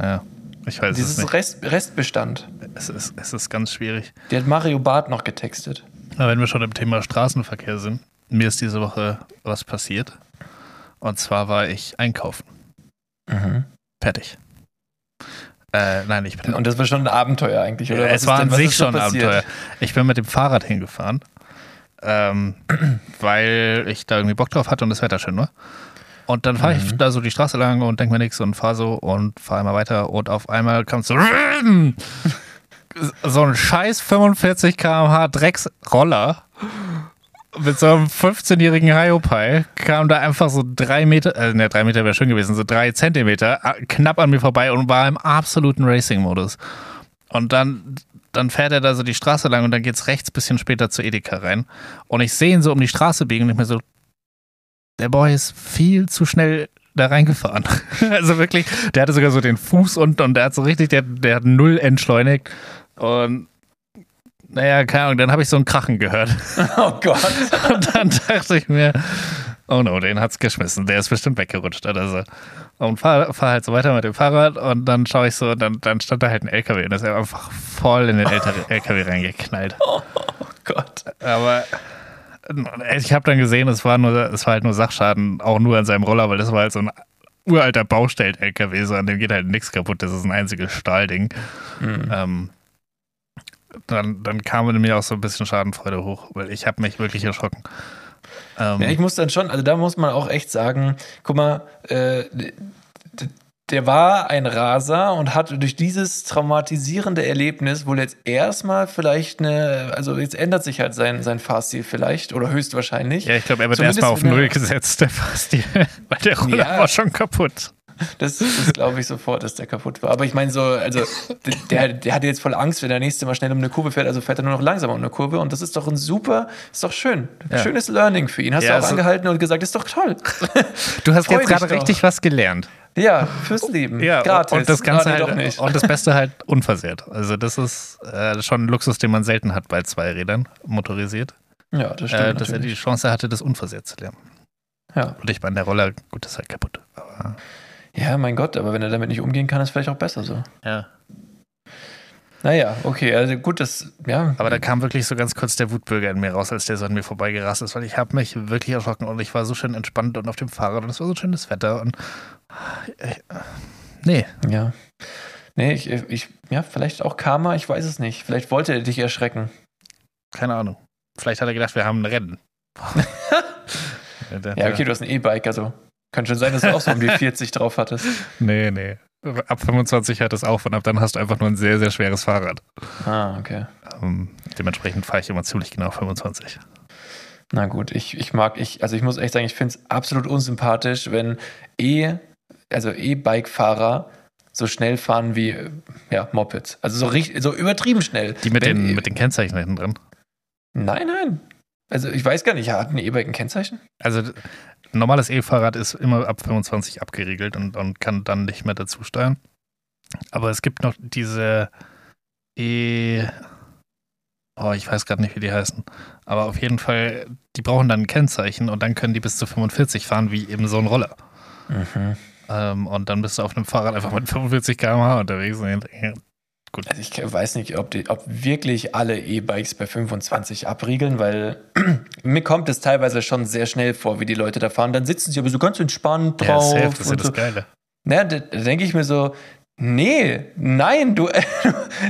Ja. Ich weiß es nicht. Dieses Restbestand. Es ist ganz schwierig. Der hat Mario Barth noch getextet. Aber wenn wir schon im Thema Straßenverkehr sind, mir ist diese Woche was passiert. Und zwar war ich einkaufen. Mhm. Fertig. Nein, ich bin. Und das war schon ein Abenteuer eigentlich, oder? Ja, es war an sich schon ein Abenteuer. Ich bin mit dem Fahrrad hingefahren, weil ich da irgendwie Bock drauf hatte und das Wetter schön war. Und dann fahre ich da so die Straße lang und denke mir nichts und fahre so und fahre immer weiter und auf einmal kam so ein scheiß 45 km/h Drecksroller mit so einem 15-jährigen Hyopai kam da einfach so 3 Meter, 3 Meter wäre schön gewesen, so 3 Zentimeter knapp an mir vorbei und war im absoluten Racing-Modus. Und dann fährt er da so die Straße lang und dann geht's rechts ein bisschen später zu Edeka rein. Und ich sehe ihn so um die Straße biegen und ich mir so, der Boy ist viel zu schnell da reingefahren. Also wirklich, der hatte sogar so den Fuß unten und der hat so richtig, der hat null entschleunigt. Und naja, keine Ahnung, dann habe ich so einen Krachen gehört. Oh Gott. Und dann dachte ich mir, oh no, den hat's geschmissen. Der ist bestimmt weggerutscht oder so. Und fahr halt so weiter mit dem Fahrrad und dann schaue ich so, dann stand da halt ein LKW und ist einfach voll in den LKW reingeknallt. Oh Gott. Aber ich habe dann gesehen, es war halt nur Sachschaden, auch nur an seinem Roller, weil das war halt so ein uralter Baustellen-LKW, so an dem geht halt nichts kaputt, das ist ein einziges Stahlding. Mhm. Dann kam in mir auch so ein bisschen Schadenfreude hoch, weil ich habe mich wirklich erschrocken. Ja, ich muss dann schon, also da muss man auch echt sagen, guck mal, der war ein Raser und hat durch dieses traumatisierende Erlebnis wohl jetzt erstmal vielleicht jetzt ändert sich halt sein Fahrstil vielleicht oder höchstwahrscheinlich. Ja, ich glaube, er wird erstmal auf 0 gesetzt, der Fahrstil, weil der Roller war schon kaputt. Das glaube ich sofort, dass der kaputt war. Aber ich meine so, also der hatte jetzt voll Angst, wenn der nächste mal schnell um eine Kurve fährt, also fährt er nur noch langsam um eine Kurve und das ist doch ein super, ist doch schön, ja. Schönes Learning für ihn. Hast du auch angehalten und gesagt, ist doch toll. Du hast jetzt gerade richtig was gelernt. Ja, fürs Leben. Ja, gratis. Und das Ganze halt, doch nicht. Und das Beste halt unversehrt. Also das ist schon ein Luxus, den man selten hat bei Zweirädern, motorisiert. Ja, das stimmt. Dass er die Chance hatte, das unversehrt zu lernen. Ja. Und ich meine, der Roller, gut, ist halt kaputt. Aber ja, mein Gott, aber wenn er damit nicht umgehen kann, ist vielleicht auch besser so. Ja. Naja, okay, also gut, das, ja. Aber da kam wirklich so ganz kurz der Wutbürger in mir raus, als der so an mir vorbeigerast ist, weil ich habe mich wirklich erschrocken und ich war so schön entspannt und auf dem Fahrrad und es war so schönes Wetter und nee. Ja. Nee, ich vielleicht auch Karma, ich weiß es nicht. Vielleicht wollte er dich erschrecken. Keine Ahnung. Vielleicht hat er gedacht, wir haben ein Rennen. Ja, okay, du hast ein E-Bike, also kann schon sein, dass du auch so um die 40 drauf hattest. Nee. Ab 25 hört es auf und ab dann hast du einfach nur ein sehr, sehr schweres Fahrrad. Ah, okay. Dementsprechend fahre ich immer ziemlich genau 25. Na gut, ich muss echt sagen, ich finde es absolut unsympathisch, wenn E-Bike-Fahrer so schnell fahren wie Mopeds. Also so richtig, so übertrieben schnell. Die mit den Kennzeichen hinten drin. Nein. Also ich weiß gar nicht, hat ein E-Bike ein Kennzeichen? Also ein normales E-Fahrrad ist immer ab 25 abgeriegelt und kann dann nicht mehr dazu steuern. Aber es gibt noch diese ich weiß gerade nicht, wie die heißen. Aber auf jeden Fall, die brauchen dann ein Kennzeichen und dann können die bis zu 45 fahren, wie eben so ein Roller. Mhm. Und dann bist du auf einem Fahrrad einfach mit 45 km/h unterwegs. Gut. Also ich weiß nicht, ob wirklich alle E-Bikes bei 25 abriegeln, weil mir kommt es teilweise schon sehr schnell vor, wie die Leute da fahren. Dann sitzen sie aber so ganz entspannt drauf. Ja, safe, das ist ja das Geile. Naja, da denke ich mir so, nein, du,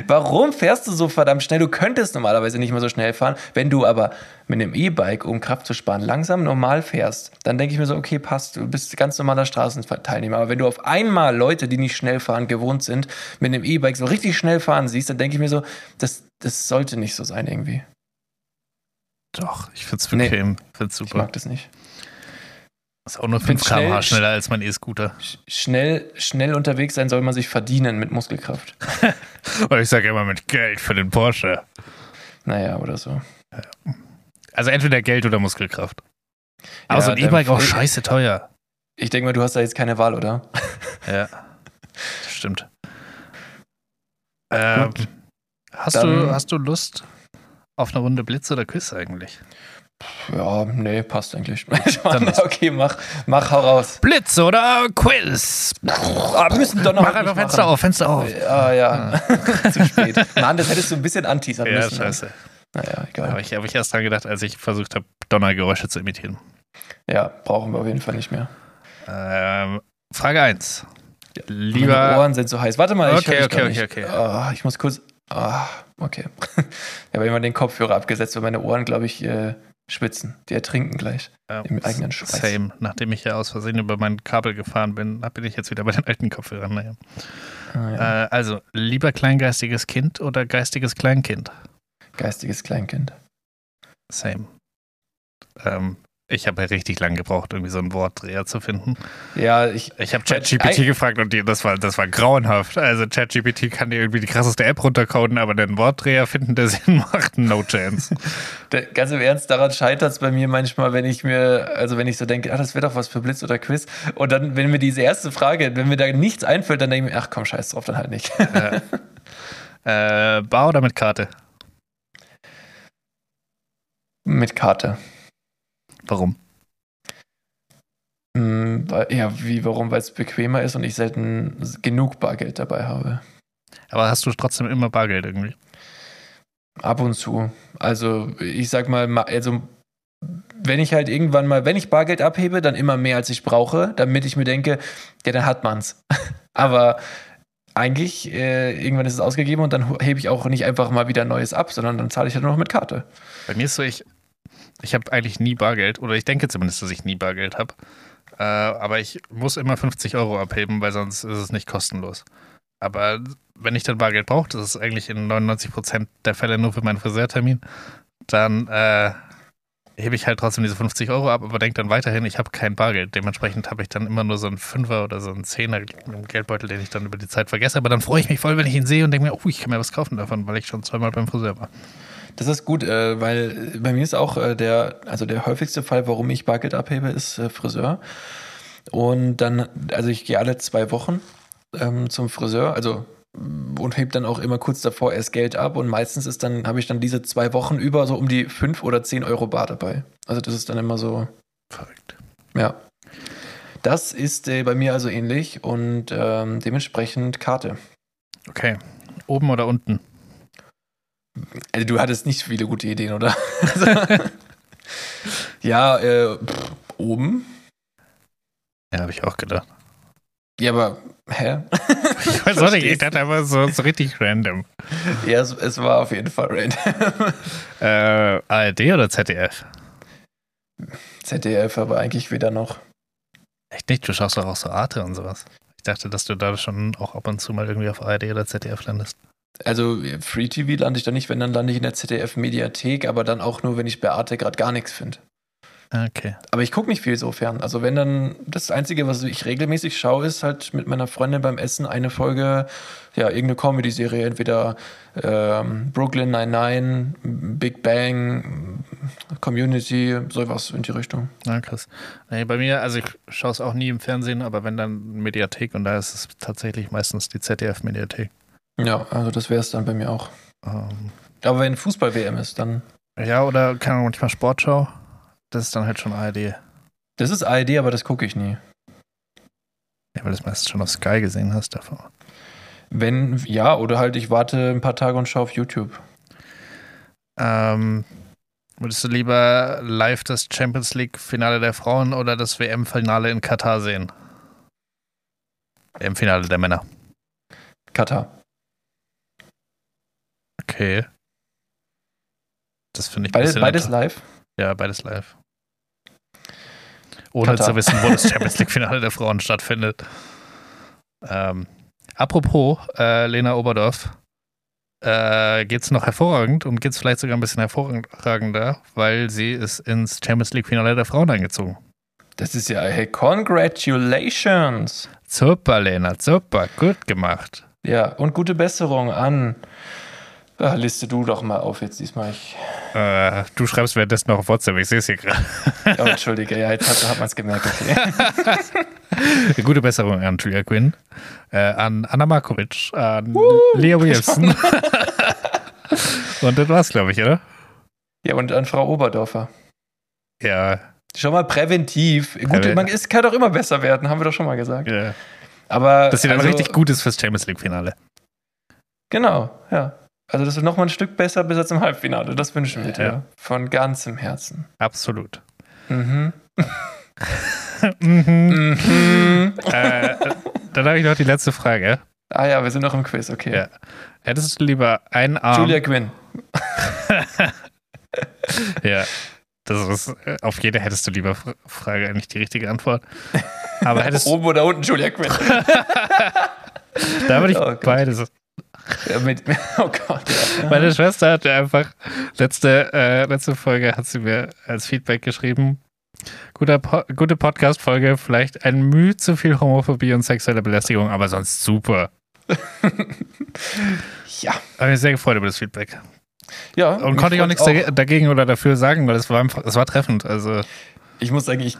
warum fährst du so verdammt schnell? Du könntest normalerweise nicht mehr so schnell fahren. Wenn du aber mit einem E-Bike, um Kraft zu sparen, langsam normal fährst, dann denke ich mir so, okay, passt, du bist ganz normaler Straßenteilnehmer. Aber wenn du auf einmal Leute, die nicht schnell fahren, gewohnt sind, mit einem E-Bike so richtig schnell fahren siehst, dann denke ich mir so, das sollte nicht so sein irgendwie. Doch, ich find's bequem, find's super. Ich mag das nicht. Das ist auch nur 5 km/h schneller als mein E-Scooter. Schnell unterwegs sein soll man sich verdienen mit Muskelkraft. Und ich sage immer mit Geld für den Porsche. Naja, oder so. Also entweder Geld oder Muskelkraft. Ja, aber so ein E-Bike auch scheiße teuer. Ich denke mal, du hast da jetzt keine Wahl, oder? Ja, das stimmt. Hast du Lust auf eine Runde Blitz oder Quiz eigentlich? Ja, nee, passt eigentlich. Okay, mach, hau raus. Blitz oder Quiz? Müssen doch noch mach einfach Fenster auf, Fenster auf. Ja. Zu spät. Mann, das hättest du ein bisschen anteasern müssen. Ja, scheiße. Naja, egal. Habe ich erst dran gedacht, als ich versucht habe, Donnergeräusche zu imitieren. Ja, brauchen wir auf jeden Fall nicht mehr. Frage 1. Lieber... Meine Ohren sind so heiß. Warte mal, ich höre nicht. Oh, ich muss kurz... Oh, okay. Ich habe immer den Kopfhörer abgesetzt, weil meine Ohren, glaube ich... schwitzen. Die ertrinken gleich im eigenen Schweiß. Same. Nachdem ich ja aus Versehen über mein Kabel gefahren bin ich jetzt wieder bei den alten Kopfhörern. Naja. Ja. Also, lieber kleingeistiges Kind oder geistiges Kleinkind? Geistiges Kleinkind. Same. Ich habe ja richtig lang gebraucht, irgendwie so ein Wortdreher zu finden. Ja, ich habe ChatGPT gefragt und das war grauenhaft. Also ChatGPT kann dir irgendwie die krasseste App runtercoden, aber den Wortdreher finden, der Sinn macht, no chance. Ganz im Ernst, daran scheitert es bei mir manchmal, wenn ich so denke, das wäre doch was für Blitz oder Quiz. Und dann, wenn mir diese erste Frage, wenn mir da nichts einfällt, dann denke ich mir, ach komm, scheiß drauf, dann halt nicht. Bar oder mit Karte? Mit Karte. Warum? Ja, warum? Weil es bequemer ist und ich selten genug Bargeld dabei habe. Aber hast du trotzdem immer Bargeld irgendwie? Ab und zu. Also ich sag mal, wenn ich halt irgendwann mal, wenn ich Bargeld abhebe, dann immer mehr als ich brauche, damit ich mir denke, ja, dann hat man's. Aber eigentlich, irgendwann ist es ausgegeben und dann hebe ich auch nicht einfach mal wieder Neues ab, sondern dann zahle ich halt nur noch mit Karte. Bei mir ist so, ich habe eigentlich nie Bargeld, oder ich denke zumindest, dass ich nie Bargeld habe. Aber ich muss immer 50 € abheben, weil sonst ist es nicht kostenlos. Aber wenn ich dann Bargeld brauche, das ist eigentlich in 99% der Fälle nur für meinen Friseurtermin, dann hebe ich halt trotzdem diese 50 Euro ab, aber denke dann weiterhin, ich habe kein Bargeld. Dementsprechend habe ich dann immer nur so einen Fünfer oder so einen Zehner im Geldbeutel, den ich dann über die Zeit vergesse. Aber dann freue ich mich voll, wenn ich ihn sehe und denke mir, oh, ich kann mir was kaufen davon, weil ich schon zweimal beim Friseur war. Das ist gut, weil bei mir ist auch der häufigste Fall, warum ich Bargeld abhebe, ist Friseur. Und dann, also ich gehe alle 2 Wochen zum Friseur, also und heb dann auch immer kurz davor erst Geld ab und meistens ist dann, habe ich dann diese 2 Wochen über so um die 5 oder 10 Euro bar dabei. Also das ist dann immer so verrückt. Ja. Das ist bei mir also ähnlich und dementsprechend Karte. Okay. Oben oder unten? Also du hattest nicht viele gute Ideen, oder? Ja, oben. Ja, habe ich auch gedacht. Ja, aber, hä? Ich weiß auch nicht, ich dachte einfach so richtig random. Ja, es war auf jeden Fall random. ARD oder ZDF? ZDF, aber eigentlich weder noch. Echt nicht? Du schaust doch auch so Arte und sowas. Ich dachte, dass du da schon auch ab und zu mal irgendwie auf ARD oder ZDF landest. Also Free TV lande ich da nicht, wenn, dann lande ich in der ZDF-Mediathek, aber dann auch nur, wenn ich bei Arte gerade gar nichts finde. Okay. Aber ich gucke nicht viel so fern. Also wenn dann, das Einzige, was ich regelmäßig schaue, ist halt mit meiner Freundin beim Essen eine Folge, ja, irgendeine Comedy-Serie, entweder Brooklyn Nine-Nine, Big Bang, Community, sowas in die Richtung. Na, krass. Nee, bei mir, also ich schaue es auch nie im Fernsehen, aber wenn dann Mediathek und da ist es tatsächlich meistens die ZDF-Mediathek. Ja, also das wäre es dann bei mir auch. Aber wenn Fußball-WM ist, dann... Ja, oder kann man manchmal Sportschau. Das ist dann halt schon ARD. Das ist ARD, aber das gucke ich nie. Ja, weil du das meistens schon auf Sky gesehen hast davon. Wenn, ja, oder halt ich warte ein paar Tage und schaue auf YouTube. Würdest du lieber live das Champions League-Finale der Frauen oder das WM-Finale in Katar sehen? WM-Finale der Männer. Katar. Okay. Das finde ich beides live? Ja, beides live. Ohne Katar zu wissen, wo das Champions League-Finale der Frauen stattfindet. Apropos Lena Oberdorf, geht's noch hervorragend und geht's vielleicht sogar ein bisschen hervorragender, weil sie ist ins Champions League-Finale der Frauen eingezogen. Das ist ja, hey, congratulations! Super, Lena, super, gut gemacht. Ja, und gute Besserung an... Ach, liste du doch mal auf jetzt diesmal. Du schreibst währenddessen noch auf WhatsApp, ich sehe es hier gerade. Oh, entschuldige, ja, jetzt hat man es gemerkt. Okay. Gute Besserung an Julia Quinn, an Anna Markovic, an Lea Wilson. Und das war's, glaube ich, oder? Ja, und an Frau Oberdorfer. Ja. Schon mal präventiv. Gut, es kann doch immer besser werden, haben wir doch schon mal gesagt. Ja. Aber, dass sie dann richtig gut ist fürs Champions League-Finale. Genau, ja. Also das wird nochmal ein Stück besser bis zum Halbfinale. Das wünschen wir dir. Ja. Von ganzem Herzen. Absolut. Mhm. Mhm. Mhm. Dann habe ich noch die letzte Frage. Ah ja, wir sind noch im Quiz, okay. Ja. Hättest du lieber einen Arm... Julia Quinn. Ja, das ist... Auf jede hättest du lieber Frage eigentlich die richtige Antwort. Aber hättest oben oder unten Julia Quinn. Da würde ich beides... Ja, oh Gott, ja. Meine Schwester hat mir einfach letzte Folge hat sie mir als Feedback geschrieben, gute Podcast-Folge, vielleicht ein Mühe zu viel Homophobie und sexuelle Belästigung, aber sonst super. Ja. Habe mich sehr gefreut über das Feedback. Ja. Und konnte ich auch nichts dagegen oder dafür sagen, weil es war treffend. Also ich muss sagen, ich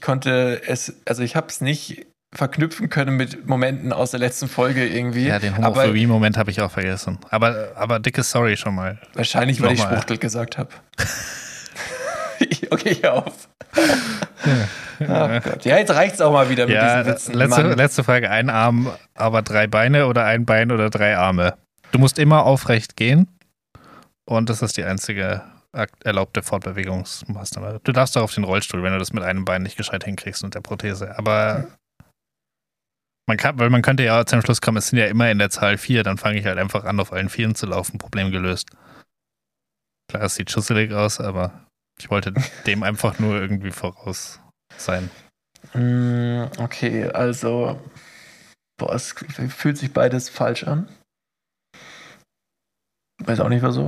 konnte es, also ich habe es nicht verknüpfen können mit Momenten aus der letzten Folge irgendwie. Ja, den Homophobie-Moment habe ich auch vergessen. Aber dickes Sorry schon mal. Wahrscheinlich, weil ich Spuchtel gesagt habe. Okay, hör auf. Ja. Oh Gott. Ja, jetzt reicht's auch mal wieder mit diesen Witzen. Letzte Frage. Ein Arm, aber 3 Beine oder ein Bein oder 3 Arme? Du musst immer aufrecht gehen und das ist die einzige erlaubte Fortbewegungsmaßnahme. Du darfst auch auf den Rollstuhl, wenn du das mit einem Bein nicht gescheit hinkriegst und der Prothese. Aber man könnte ja zum Schluss kommen, es sind ja immer in der Zahl 4, dann fange ich halt einfach an, auf allen Vieren zu laufen, Problem gelöst. Klar, es sieht schusselig aus, aber ich wollte dem einfach nur irgendwie voraus sein. Okay, also boah, es fühlt sich beides falsch an. weiß auch nicht, was so.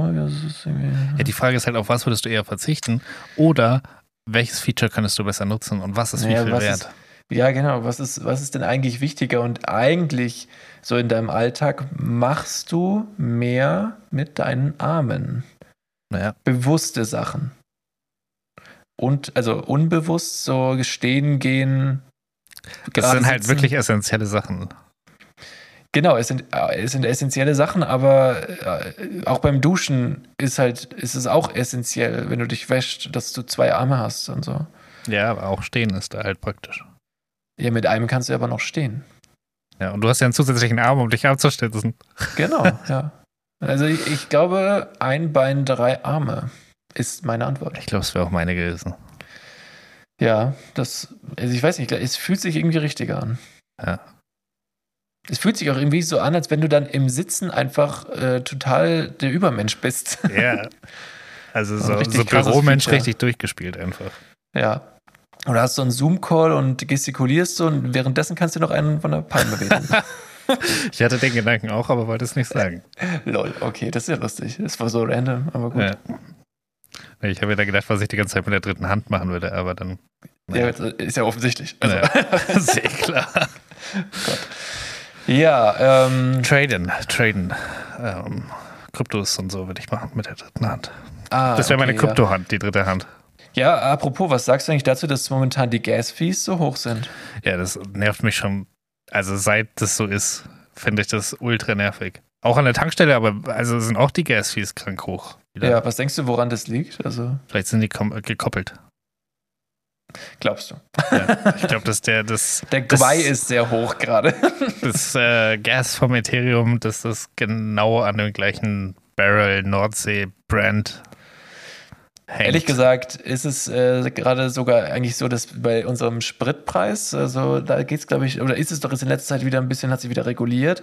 Ja, die Frage ist halt, auf was würdest du eher verzichten? Oder welches Feature könntest du besser nutzen und was ist wie viel wert? Ja, genau. Was ist denn eigentlich wichtiger? Und eigentlich so in deinem Alltag machst du mehr mit deinen Armen. Naja. Bewusste Sachen. Und also unbewusst so stehen, gehen. Das sind halt wirklich essentielle Sachen. Genau, es sind essentielle Sachen, aber auch beim Duschen ist es auch essentiell, wenn du dich wäschst, dass du zwei Arme hast und so. Ja, aber auch stehen ist da halt praktisch. Ja, mit einem kannst du aber noch stehen. Ja, und du hast ja einen zusätzlichen Arm, um dich abzustützen. Genau, ja. Also ich glaube, ein Bein, drei Arme ist meine Antwort. Ich glaube, es wäre auch meine gewesen. Ja, also ich weiß nicht, es fühlt sich irgendwie richtiger an. Ja. Es fühlt sich auch irgendwie so an, als wenn du dann im Sitzen einfach total der Übermensch bist. Ja, also so Büromensch Feature. Richtig durchgespielt einfach. Ja. Oder hast so einen Zoom-Call und gestikulierst so und währenddessen kannst du noch einen von der Palme reden. Ich hatte den Gedanken auch, aber wollte es nicht sagen. Lol, okay, das ist ja lustig. Das war so random, aber gut. Ja. Ich habe ja da gedacht, was ich die ganze Zeit mit der dritten Hand machen würde, aber dann... Naja. Ja, ist ja offensichtlich. Also. Ja, sehr klar. Gott. Ja, Traden. Kryptos und so würde ich machen mit der dritten Hand. Das wäre okay, meine Kryptohand, ja. Die dritte Hand. Ja, apropos, was sagst du eigentlich dazu, dass momentan die Gas-Fees so hoch sind? Ja, das nervt mich schon. Also seit das so ist, finde ich das ultra nervig. Auch an der Tankstelle, aber also sind auch die Gas-Fees krank hoch. Wieder. Ja, was denkst du, woran das liegt? Also vielleicht sind die gekoppelt. Glaubst du? Ja, ich glaube, dass der Gwei ist sehr hoch gerade. Das Gas vom Ethereum, dass das genau an dem gleichen Barrel Nordsee-Brand hängt. Ehrlich gesagt ist es gerade sogar eigentlich so, dass bei unserem Spritpreis, also da geht's, glaube ich, oder ist es doch jetzt in letzter Zeit wieder ein bisschen, hat sich wieder reguliert,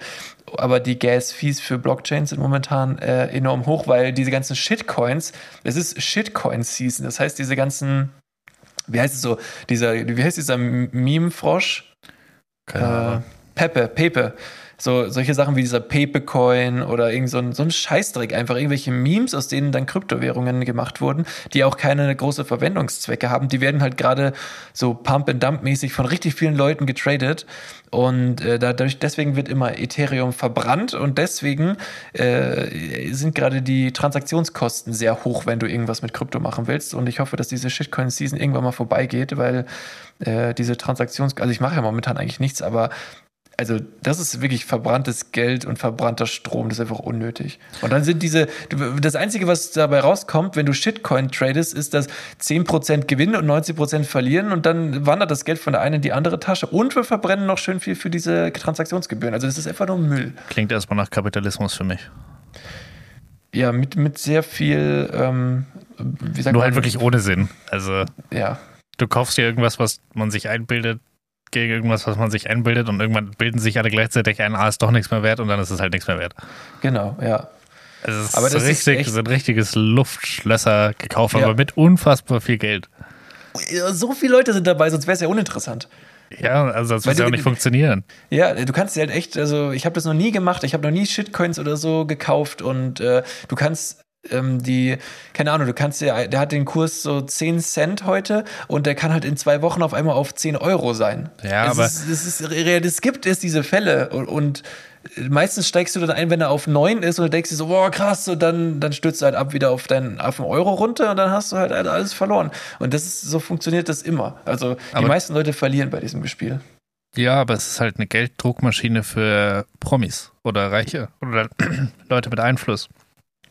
aber die Gas-Fees für Blockchains sind momentan enorm hoch, weil diese ganzen Shitcoins, es ist Shitcoin-Season, das heißt, diese ganzen, wie heißt dieser Meme-Frosch? Pepe. So, solche Sachen wie dieser Pepe Coin oder irgend so ein Scheißdreck, einfach irgendwelche Memes, aus denen dann Kryptowährungen gemacht wurden, die auch keine große Verwendungszwecke haben. Die werden halt gerade so Pump-and-Dump-mäßig von richtig vielen Leuten getradet und deswegen wird immer Ethereum verbrannt und deswegen sind gerade die Transaktionskosten sehr hoch, wenn du irgendwas mit Krypto machen willst, und ich hoffe, dass diese Shitcoin-Season irgendwann mal vorbeigeht, weil diese Transaktions... Also ich mache ja momentan eigentlich nichts, aber also das ist wirklich verbranntes Geld und verbrannter Strom, das ist einfach unnötig. Und dann sind das Einzige, was dabei rauskommt, wenn du Shitcoin tradest, ist, dass 10% gewinnen und 90% verlieren und dann wandert das Geld von der einen in die andere Tasche und wir verbrennen noch schön viel für diese Transaktionsgebühren. Also das ist einfach nur Müll. Klingt erstmal nach Kapitalismus für mich. Ja, mit sehr viel, wie sagt man? Nur halt wirklich ohne Sinn. Also ja. Du kaufst dir irgendwas, was man sich einbildet, gegen irgendwas, was man sich einbildet, und irgendwann bilden sich alle gleichzeitig ein, ist doch nichts mehr wert, und dann ist es halt nichts mehr wert. Genau, ja. Also es aber ist ein richtiges Luftschlösser gekauft, ja. Aber mit unfassbar viel Geld. So viele Leute sind dabei, sonst wäre es ja uninteressant. Ja, also das würde ja auch nicht funktionieren. Ja, du kannst dir halt echt, also ich habe das noch nie gemacht, ich habe noch nie Shitcoins oder so gekauft, und du kannst der hat den Kurs so 10 Cent heute und der kann halt in 2 Wochen auf einmal auf 10 Euro sein. Ja, es gibt diese Fälle und meistens steigst du dann ein, wenn er auf 9 ist, und du denkst dir so, boah, krass, und dann stürzt du halt ab wieder auf den Euro runter und dann hast du halt alles verloren. Und so funktioniert das immer. Also die meisten Leute verlieren bei diesem Spiel. Ja, aber es ist halt eine Gelddruckmaschine für Promis oder Reiche oder Leute mit Einfluss.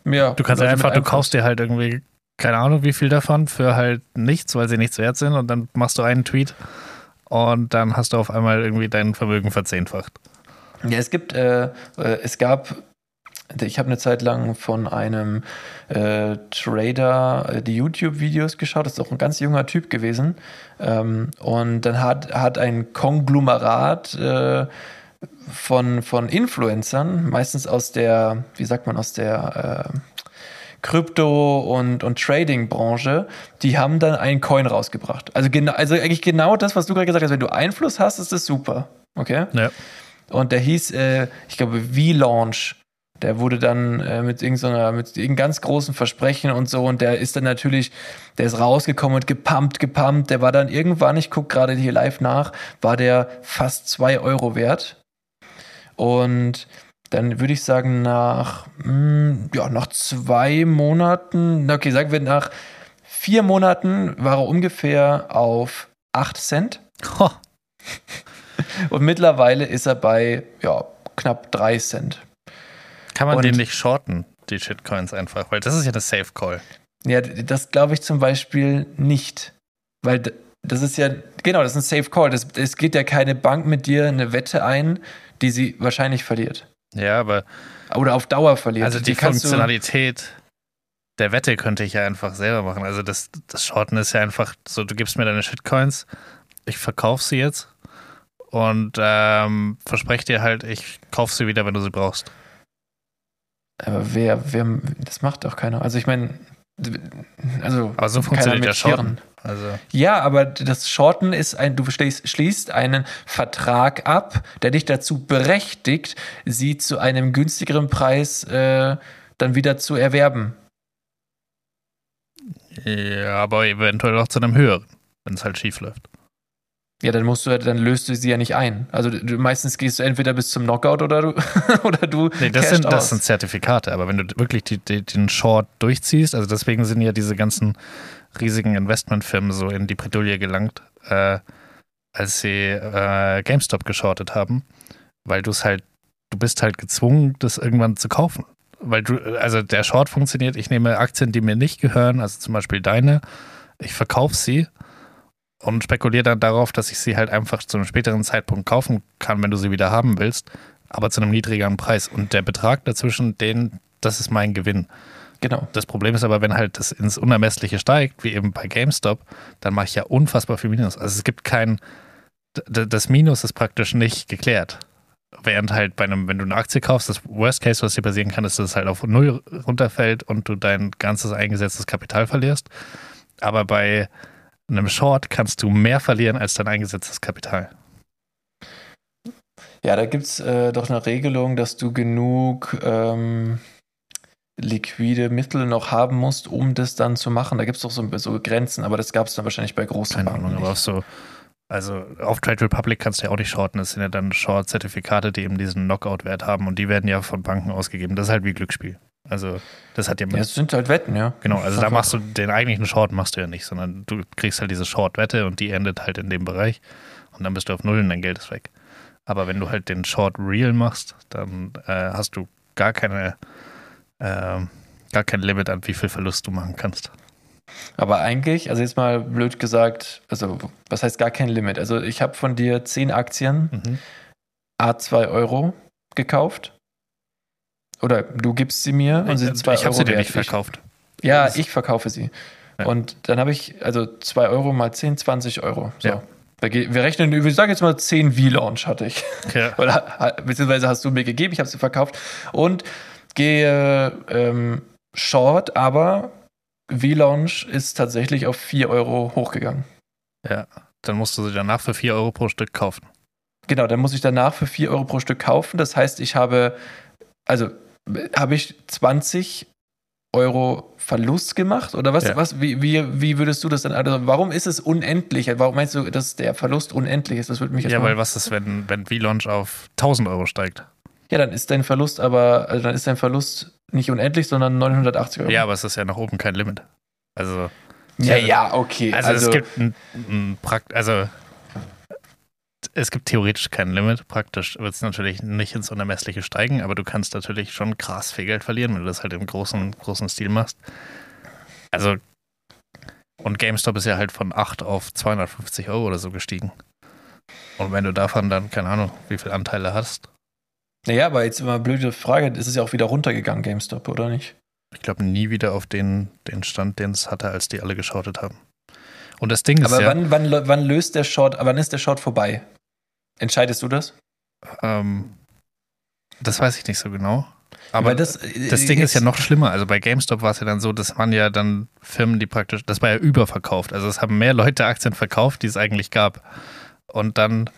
Ja, du kannst einfach, du kaufst dir halt irgendwie, keine Ahnung wie viel davon, für halt nichts, weil sie nichts wert sind, und dann machst du einen Tweet und dann hast du auf einmal irgendwie dein Vermögen verzehnfacht. Ja, ich habe eine Zeit lang von einem Trader die YouTube-Videos geschaut, das ist auch ein ganz junger Typ gewesen, und dann hat ein Konglomerat von Influencern, meistens aus der Krypto- und Trading-Branche, die haben dann einen Coin rausgebracht. Also eigentlich genau das, was du gerade gesagt hast. Wenn du Einfluss hast, ist das super. Okay? Ja. Und der hieß, ich glaube, V-Launch. Der wurde dann mit irgendeinem ganz großen Versprechen und so, und der ist dann natürlich, der ist rausgekommen und gepumpt, der war dann irgendwann, ich gucke gerade hier live nach, war der fast 2 Euro wert. Und dann würde ich sagen, nach 2 Monaten, okay, sagen wir nach 4 Monaten war er ungefähr auf 8 Cent. Oh. Und mittlerweile ist er bei knapp 3 Cent. Kann man den nicht shorten, die Shitcoins einfach? Weil das ist ja eine Safe Call. Ja, das glaube ich zum Beispiel nicht. Weil das ist ja, genau, das ist ein Safe Call. Es geht ja keine Bank mit dir eine Wette ein, die sie wahrscheinlich verliert. Ja, aber... Oder auf Dauer verliert. Also die Funktionalität der Wette könnte ich ja einfach selber machen. Also das Shorten ist ja einfach so, du gibst mir deine Shitcoins, ich verkaufe sie jetzt und verspreche dir halt, ich kaufe sie wieder, wenn du sie brauchst. Aber wer, das macht doch keiner. Also ich meine, aber so funktioniert der Shorten. Also. Ja, aber das Shorten ist du schließt einen Vertrag ab, der dich dazu berechtigt, sie zu einem günstigeren Preis dann wieder zu erwerben. Ja, aber eventuell auch zu einem höheren, wenn es halt schief läuft. Ja, dann löst du sie ja nicht ein. Also meistens gehst du entweder bis zum Knockout oder du nee, das sind Zertifikate, aber wenn du wirklich den Short durchziehst, also deswegen sind ja diese ganzen riesigen Investmentfirmen so in die Bredouille gelangt, als sie GameStop geschortet haben, weil du bist halt gezwungen, das irgendwann zu kaufen. Weil also der Short funktioniert, ich nehme Aktien, die mir nicht gehören, also zum Beispiel deine, ich verkaufe sie und spekuliere dann darauf, dass ich sie halt einfach zu einem späteren Zeitpunkt kaufen kann, wenn du sie wieder haben willst, aber zu einem niedrigeren Preis. Und der Betrag dazwischen, das ist mein Gewinn. Genau. Das Problem ist aber, wenn halt das ins Unermessliche steigt, wie eben bei GameStop, dann mache ich ja unfassbar viel Minus. Also es gibt das Minus ist praktisch nicht geklärt. Während halt wenn du eine Aktie kaufst, das Worst Case, was dir passieren kann, ist, dass es halt auf 0 runterfällt und du dein ganzes eingesetztes Kapital verlierst. Aber bei einem Short kannst du mehr verlieren als dein eingesetztes Kapital. Ja, da gibt es doch eine Regelung, dass du genug liquide Mittel noch haben musst, um das dann zu machen. Da gibt es doch so Grenzen, aber das gab es dann wahrscheinlich bei großen Banken. Keine Ahnung, aber auch so. Also auf Trade Republic kannst du ja auch nicht shorten. Das sind ja dann Short-Zertifikate, die eben diesen Knockout-Wert haben und die werden ja von Banken ausgegeben. Das ist halt wie Glücksspiel. Also das hat ja... Das sind halt Wetten, ja. Genau, also da machst du den eigentlichen Short machst du ja nicht, sondern du kriegst halt diese Short-Wette und die endet halt in dem Bereich und dann bist du auf Null und dein Geld ist weg. Aber wenn du halt den Short-Real machst, dann hast du gar kein Limit an, wie viel Verlust du machen kannst. Aber eigentlich, also jetzt mal blöd gesagt, also was heißt gar kein Limit? Also ich habe von dir 10 Aktien à 2 Euro gekauft. Oder du gibst sie mir und sind 2 Euro wert. Ich habe sie dir nicht verkauft. Ich verkaufe sie. Ja. Und dann habe ich, also 2 Euro mal 10, 20 Euro. So. Ja. Wir rechnen, ich sage jetzt mal 10 V-Launch hatte ich. Ja. Oder, beziehungsweise hast du mir gegeben, ich habe sie verkauft. Und gehe short, aber V-Launch ist tatsächlich auf 4 Euro hochgegangen. Ja, dann musst du sie danach für 4 Euro pro Stück kaufen. Genau, dann muss ich danach für 4 Euro pro Stück kaufen. Das heißt, habe ich 20 Euro Verlust gemacht? Oder was? Ja. Wie würdest du das denn? Also warum ist es unendlich? Warum meinst du, dass der Verlust unendlich ist? Das würde mich weil was ist, wenn V-Launch auf 1.000 Euro steigt? Ja, dann ist dein Verlust nicht unendlich, sondern 980 Euro. Ja, aber es ist ja nach oben kein Limit. Also. Ja, okay. Also es gibt es gibt theoretisch kein Limit, praktisch wird es natürlich nicht ins Unermessliche steigen, aber du kannst natürlich schon krass viel Geld verlieren, wenn du das halt im großen Stil machst. Also, und GameStop ist ja halt von 8 auf 250 Euro oder so gestiegen. Und wenn du davon dann, keine Ahnung, wie viele Anteile hast. Naja, aber jetzt immer eine blöde Frage, ist es ja auch wieder runtergegangen, GameStop, oder nicht? Ich glaube nie wieder auf den Stand, den es hatte, als die alle geschortet haben. Und das Ding ist aber wann ist der Short vorbei? Entscheidest du das? Das weiß ich nicht so genau. Aber das Ding ist ja noch schlimmer. Also bei GameStop war es ja dann so, das waren ja dann Firmen, die praktisch, das war ja überverkauft. Also es haben mehr Leute Aktien verkauft, die es eigentlich gab. Und dann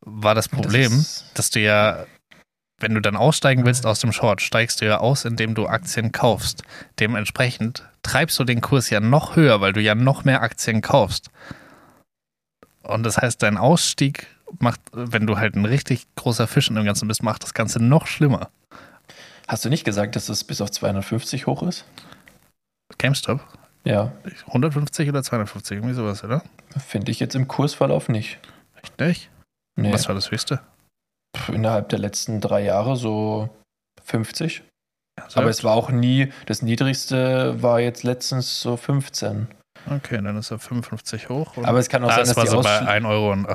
war das Problem, dass du ja, Wenn du dann aussteigen willst aus dem Short, steigst du ja aus, indem du Aktien kaufst. Dementsprechend treibst du den Kurs ja noch höher, weil du ja noch mehr Aktien kaufst. Und das heißt, dein Ausstieg macht, wenn du halt ein richtig großer Fisch in dem Ganzen bist, macht das Ganze noch schlimmer. Hast du nicht gesagt, dass es bis auf 250 hoch ist? GameStop? Ja. 150 oder 250, irgendwie sowas, oder? Finde ich jetzt im Kursverlauf nicht. Echt nicht? Nee. Was war das Höchste? Innerhalb der letzten 3 Jahre so 50. Also aber es war auch nie, das Niedrigste war jetzt letztens so 15. Okay, dann ist er 55 hoch. Aber es kann auch sein, dass war die so bei 1,80 Euro und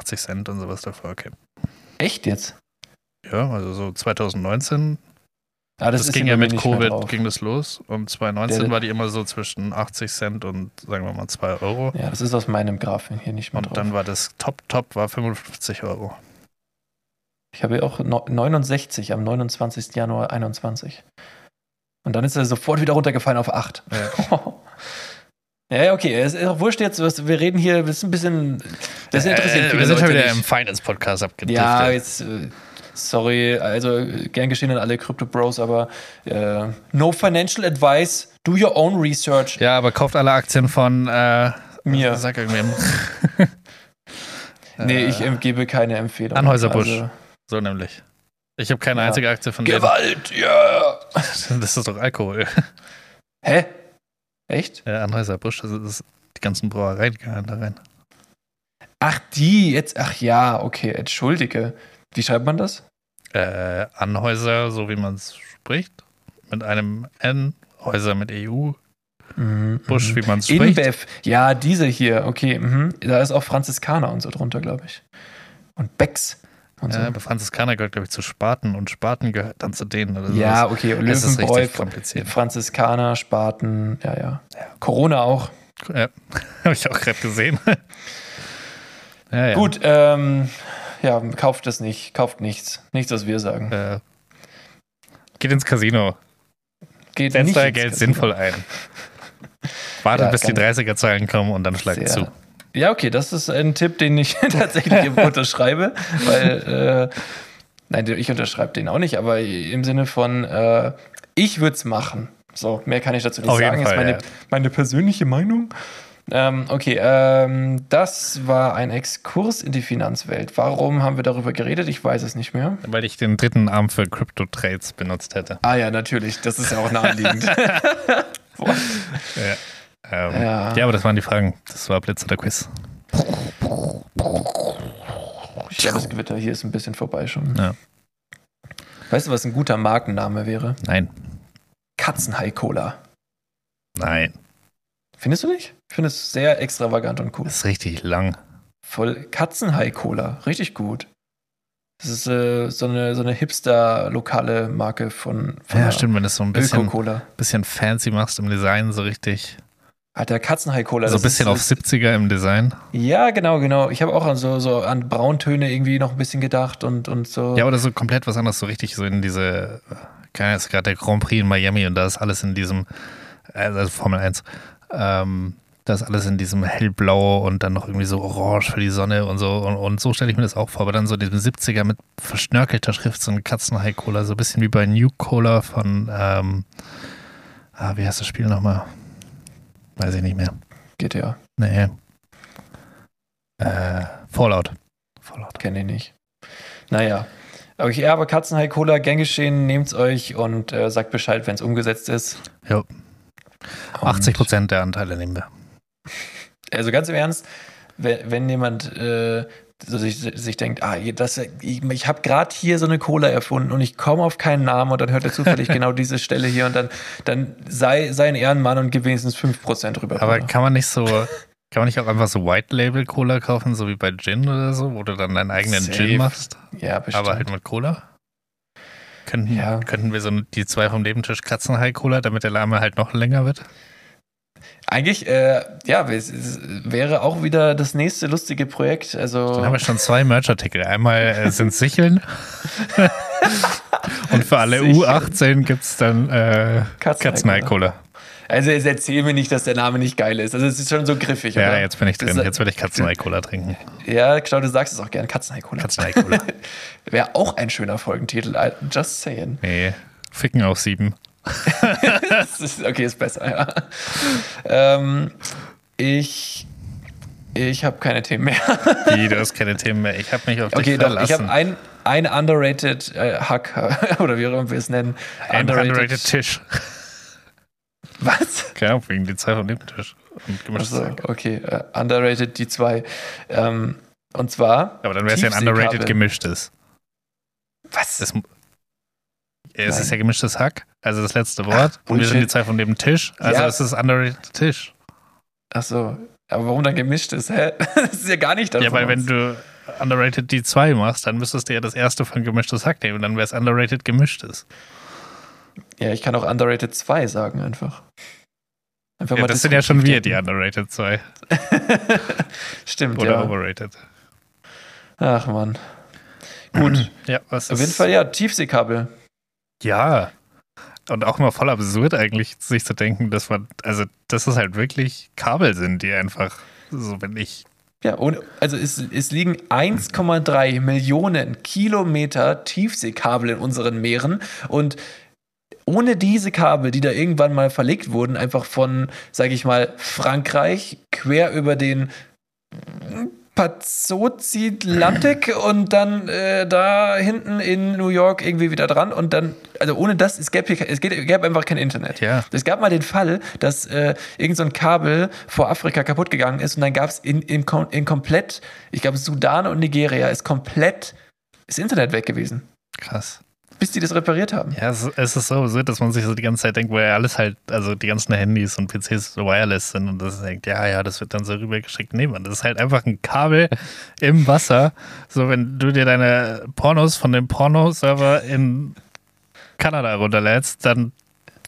sowas davor, okay. Echt jetzt? Ja, also so 2019. Das ging ja mit Covid, ging das los. Und 2019 war die immer so zwischen 80 Cent und, sagen wir mal, 2 Euro. Ja, das ist aus meinem Graphen hier nicht mehr drauf. Und dann war das Top war 55 Euro. Ich habe ja auch 69 am 29. Januar 21. Und dann ist er sofort wieder runtergefallen auf 8. Ja. Ja, okay, es ist auch wurscht jetzt, wir reden hier, das ist ein bisschen, das interessiert viele. Wir sind schon wieder im Finance-Podcast abgedriftet. Ja, jetzt, sorry, also gern geschehen an alle Crypto-Bros, aber no financial advice, do your own research. Ja, aber kauft alle Aktien von mir. Sag irgendwem. Nee, ich gebe keine Empfehlung. Anhäuser-Busch, also, so nämlich. Ich habe keine einzige Aktie von denen. Gewalt, ja! Yeah. Das ist doch Alkohol. Hä? Echt? Ja, Anhäuser-Busch, also das ist die ganzen Brauereien, die gehören da rein. Ach, die jetzt, ach ja, okay, entschuldige. Wie schreibt man das? Anhäuser, so wie man es spricht. Mit einem N, Häuser mit EU. Busch, wie man es spricht. InBev, ja, diese hier, okay. Da ist auch Franziskaner und so drunter, glaube ich. Und Becks. Und so. Aber Franziskaner gehört, glaube ich, zu Spaten und Spaten gehört dann zu denen. Oder ja, sowas. Okay. Olympenbräu, das ist richtig kompliziert. Franziskaner, Spaten, ja. Corona auch. Ja, habe ich auch gerade gesehen. Ja. Gut, ja, kauft das nicht. Kauft nichts. Nichts, was wir sagen. Geht ins Casino. Geht Setzt euer Geld Casino. Sinnvoll ein. Wartet, bis die 30er-Zahlen kommen und dann schlagt zu. Ja, okay, das ist ein Tipp, den ich tatsächlich unterschreibe, weil, nein, ich unterschreibe den auch nicht, aber im Sinne von, ich würde es machen. So, mehr kann ich dazu nicht sagen, ist meine persönliche Meinung. Das war ein Exkurs in die Finanzwelt. Warum haben wir darüber geredet? Ich weiß es nicht mehr. Weil ich den dritten Arm für Crypto-Trades benutzt hätte. Ah ja, natürlich, das ist ja auch naheliegend. Ja, aber das waren die Fragen. Das war Blitz oder Quiz. Ich glaube, das Gewitter hier ist ein bisschen vorbei schon. Ja. Weißt du, was ein guter Markenname wäre? Nein. Katzenhai-Cola. Nein. Findest du nicht? Ich finde es sehr extravagant und cool. Das ist richtig lang. Voll Katzenhai-Cola. Richtig gut. Das ist so eine hipster-lokale Marke von ja, stimmt, wenn du es so ein bisschen fancy machst im Design, so richtig... Alter, Katzenhai-Cola. So ein bisschen auf 70er im Design. Ja, genau. Ich habe auch an so an Brauntöne irgendwie noch ein bisschen gedacht und so. Ja, oder so komplett was anderes, so richtig so in diese, keine Ahnung, ist gerade der Grand Prix in Miami und da ist alles in diesem, also Formel 1, da ist alles in diesem hellblau und dann noch irgendwie so orange für die Sonne und so. Und so stelle ich mir das auch vor, aber dann so in diesem 70er mit verschnörkelter Schrift, so ein Katzenhai-Cola, so ein bisschen wie bei New Cola von, wie heißt das Spiel nochmal? Weiß ich nicht mehr. GTA. Nee. Fallout. Kenne ich nicht. Naja. Aber Katzenhai-Cola, gern geschehen, nehmt's euch und sagt Bescheid, wenn es umgesetzt ist. Jo. 80% der Anteile nehmen wir. Also ganz im Ernst, wenn jemand sich denkt, ich habe gerade hier so eine Cola erfunden und ich komme auf keinen Namen und dann hört er zufällig genau diese Stelle hier und dann sei ein Ehrenmann und gib wenigstens 5% rüber. Aber kann man nicht auch einfach so White Label Cola kaufen, so wie bei Gin oder so, wo du dann deinen eigenen Gin machst? Ja, bestimmt. Aber halt mit Cola? Könnten wir so die 2 vom Nebentisch Katzenhai-Cola, damit der Lame halt noch länger wird? Eigentlich, es wäre auch wieder das nächste lustige Projekt. Also dann haben wir schon 2 Merch-Artikel. Einmal sind Sicheln und für alle Sicheln. U18 gibt es dann Katzenhai-Cola. Also jetzt erzähl mir nicht, dass der Name nicht geil ist. Also es ist schon so griffig, ja, oder? Jetzt bin ich drin. Jetzt will ich Katzenei-Cola trinken. Ja, genau, du sagst es auch gerne. Katzenei-Cola. Katzenei-Cola. Wäre auch ein schöner Folgentitel. Just saying. Nee, Ficken auf 7. Okay, ist besser, ja. Ich habe keine Themen mehr. Wie, du hast keine Themen mehr? Ich habe mich auf dich verlassen. Okay, ich habe ein underrated Hack, oder wie auch wir es nennen. Ein underrated Tisch. Was? Keine Ahnung, wegen die zwei von Nebentisch. Also, okay, underrated die zwei. Und zwar. Aber dann wäre es ja ein underrated gemischtes. Was? Es ist ja gemischtes Hack, also das letzte Wort. Ach, und wir sind die zwei von Nebentisch. Also das ist underrated Tisch. Ach so. Aber warum dann gemischtes? Hä? Das ist ja gar nicht das. Ja, weil wenn du underrated die 2 machst, dann müsstest du ja das erste von gemischtes Hack nehmen. Dann wäre es underrated gemischtes. Ja, ich kann auch underrated 2 sagen einfach. Ja, mal das sind ja schon wir, die underrated 2. Stimmt, oder ja. Oder overrated. Ach, Mann. Gut. Ja, was auf jeden Fall, ja, Tiefseekabel. Ja. Und auch mal voll absurd eigentlich, sich zu denken, dass man, also dass es halt wirklich Kabel sind, die einfach so, wenn ich... Ja, und also es liegen 1,3 Millionen Kilometer Tiefseekabel in unseren Meeren und ohne diese Kabel, die da irgendwann mal verlegt wurden, einfach von, sage ich mal, Frankreich quer über den Pazifik und dann da hinten in New York irgendwie wieder dran und dann, also ohne das, es gäbe einfach kein Internet. Ja. Es gab mal den Fall, dass irgend so ein Kabel vor Afrika kaputt gegangen ist und dann gab es in komplett, ich glaube Sudan und Nigeria, ist komplett das Internet weg gewesen. Krass. Bis die das repariert haben. Ja, es ist so absurd, dass man sich so die ganze Zeit denkt, weil alles halt, also die ganzen Handys und PCs wireless sind und das denkt, ja, das wird dann so rübergeschickt. Nee, man, das ist halt einfach ein Kabel im Wasser. So, wenn du dir deine Pornos von dem Pornoserver in Kanada runterlädst, dann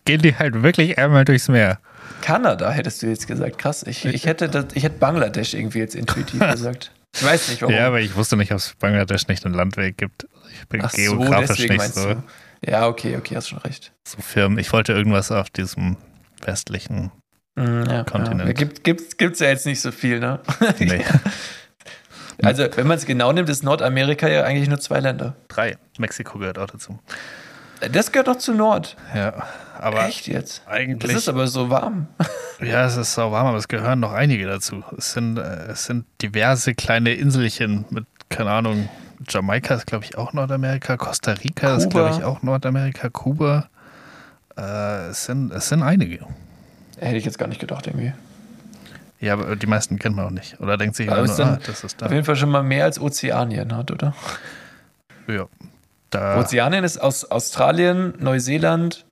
gehen die halt wirklich einmal durchs Meer. Kanada hättest du jetzt gesagt, krass. Ich hätte Bangladesch irgendwie jetzt intuitiv gesagt. Ich weiß nicht, warum. Ja, aber ich wusste nicht, ob es Bangladesch nicht einen Landweg gibt. Ich bin ach geografisch so, nicht so. Du? Ja, okay, hast schon recht. So Firmen. Ich wollte irgendwas auf diesem westlichen Kontinent. Ja. Gibt's ja jetzt nicht so viel, ne? Nee. Also, wenn man es genau nimmt, ist Nordamerika ja eigentlich nur 2 Länder. 3. Mexiko gehört auch dazu. Das gehört doch zu Nord. Ja, aber echt jetzt? Eigentlich. Es ist aber so warm. Ja, es ist so warm, aber es gehören noch einige dazu. Es sind diverse kleine Inselchen mit, keine Ahnung, Jamaika ist, glaube ich, auch Nordamerika. Costa Rica ist, glaube ich, auch Nordamerika. Kuba. Es sind einige. Hätte ich jetzt gar nicht gedacht, irgendwie. Ja, aber die meisten kennt man auch nicht. Oder denkt sich, also das ist da. Auf jeden Fall schon mal mehr als Ozeanien hat, oder? Ja. Da Ozeanien ist aus Australien, Neuseeland.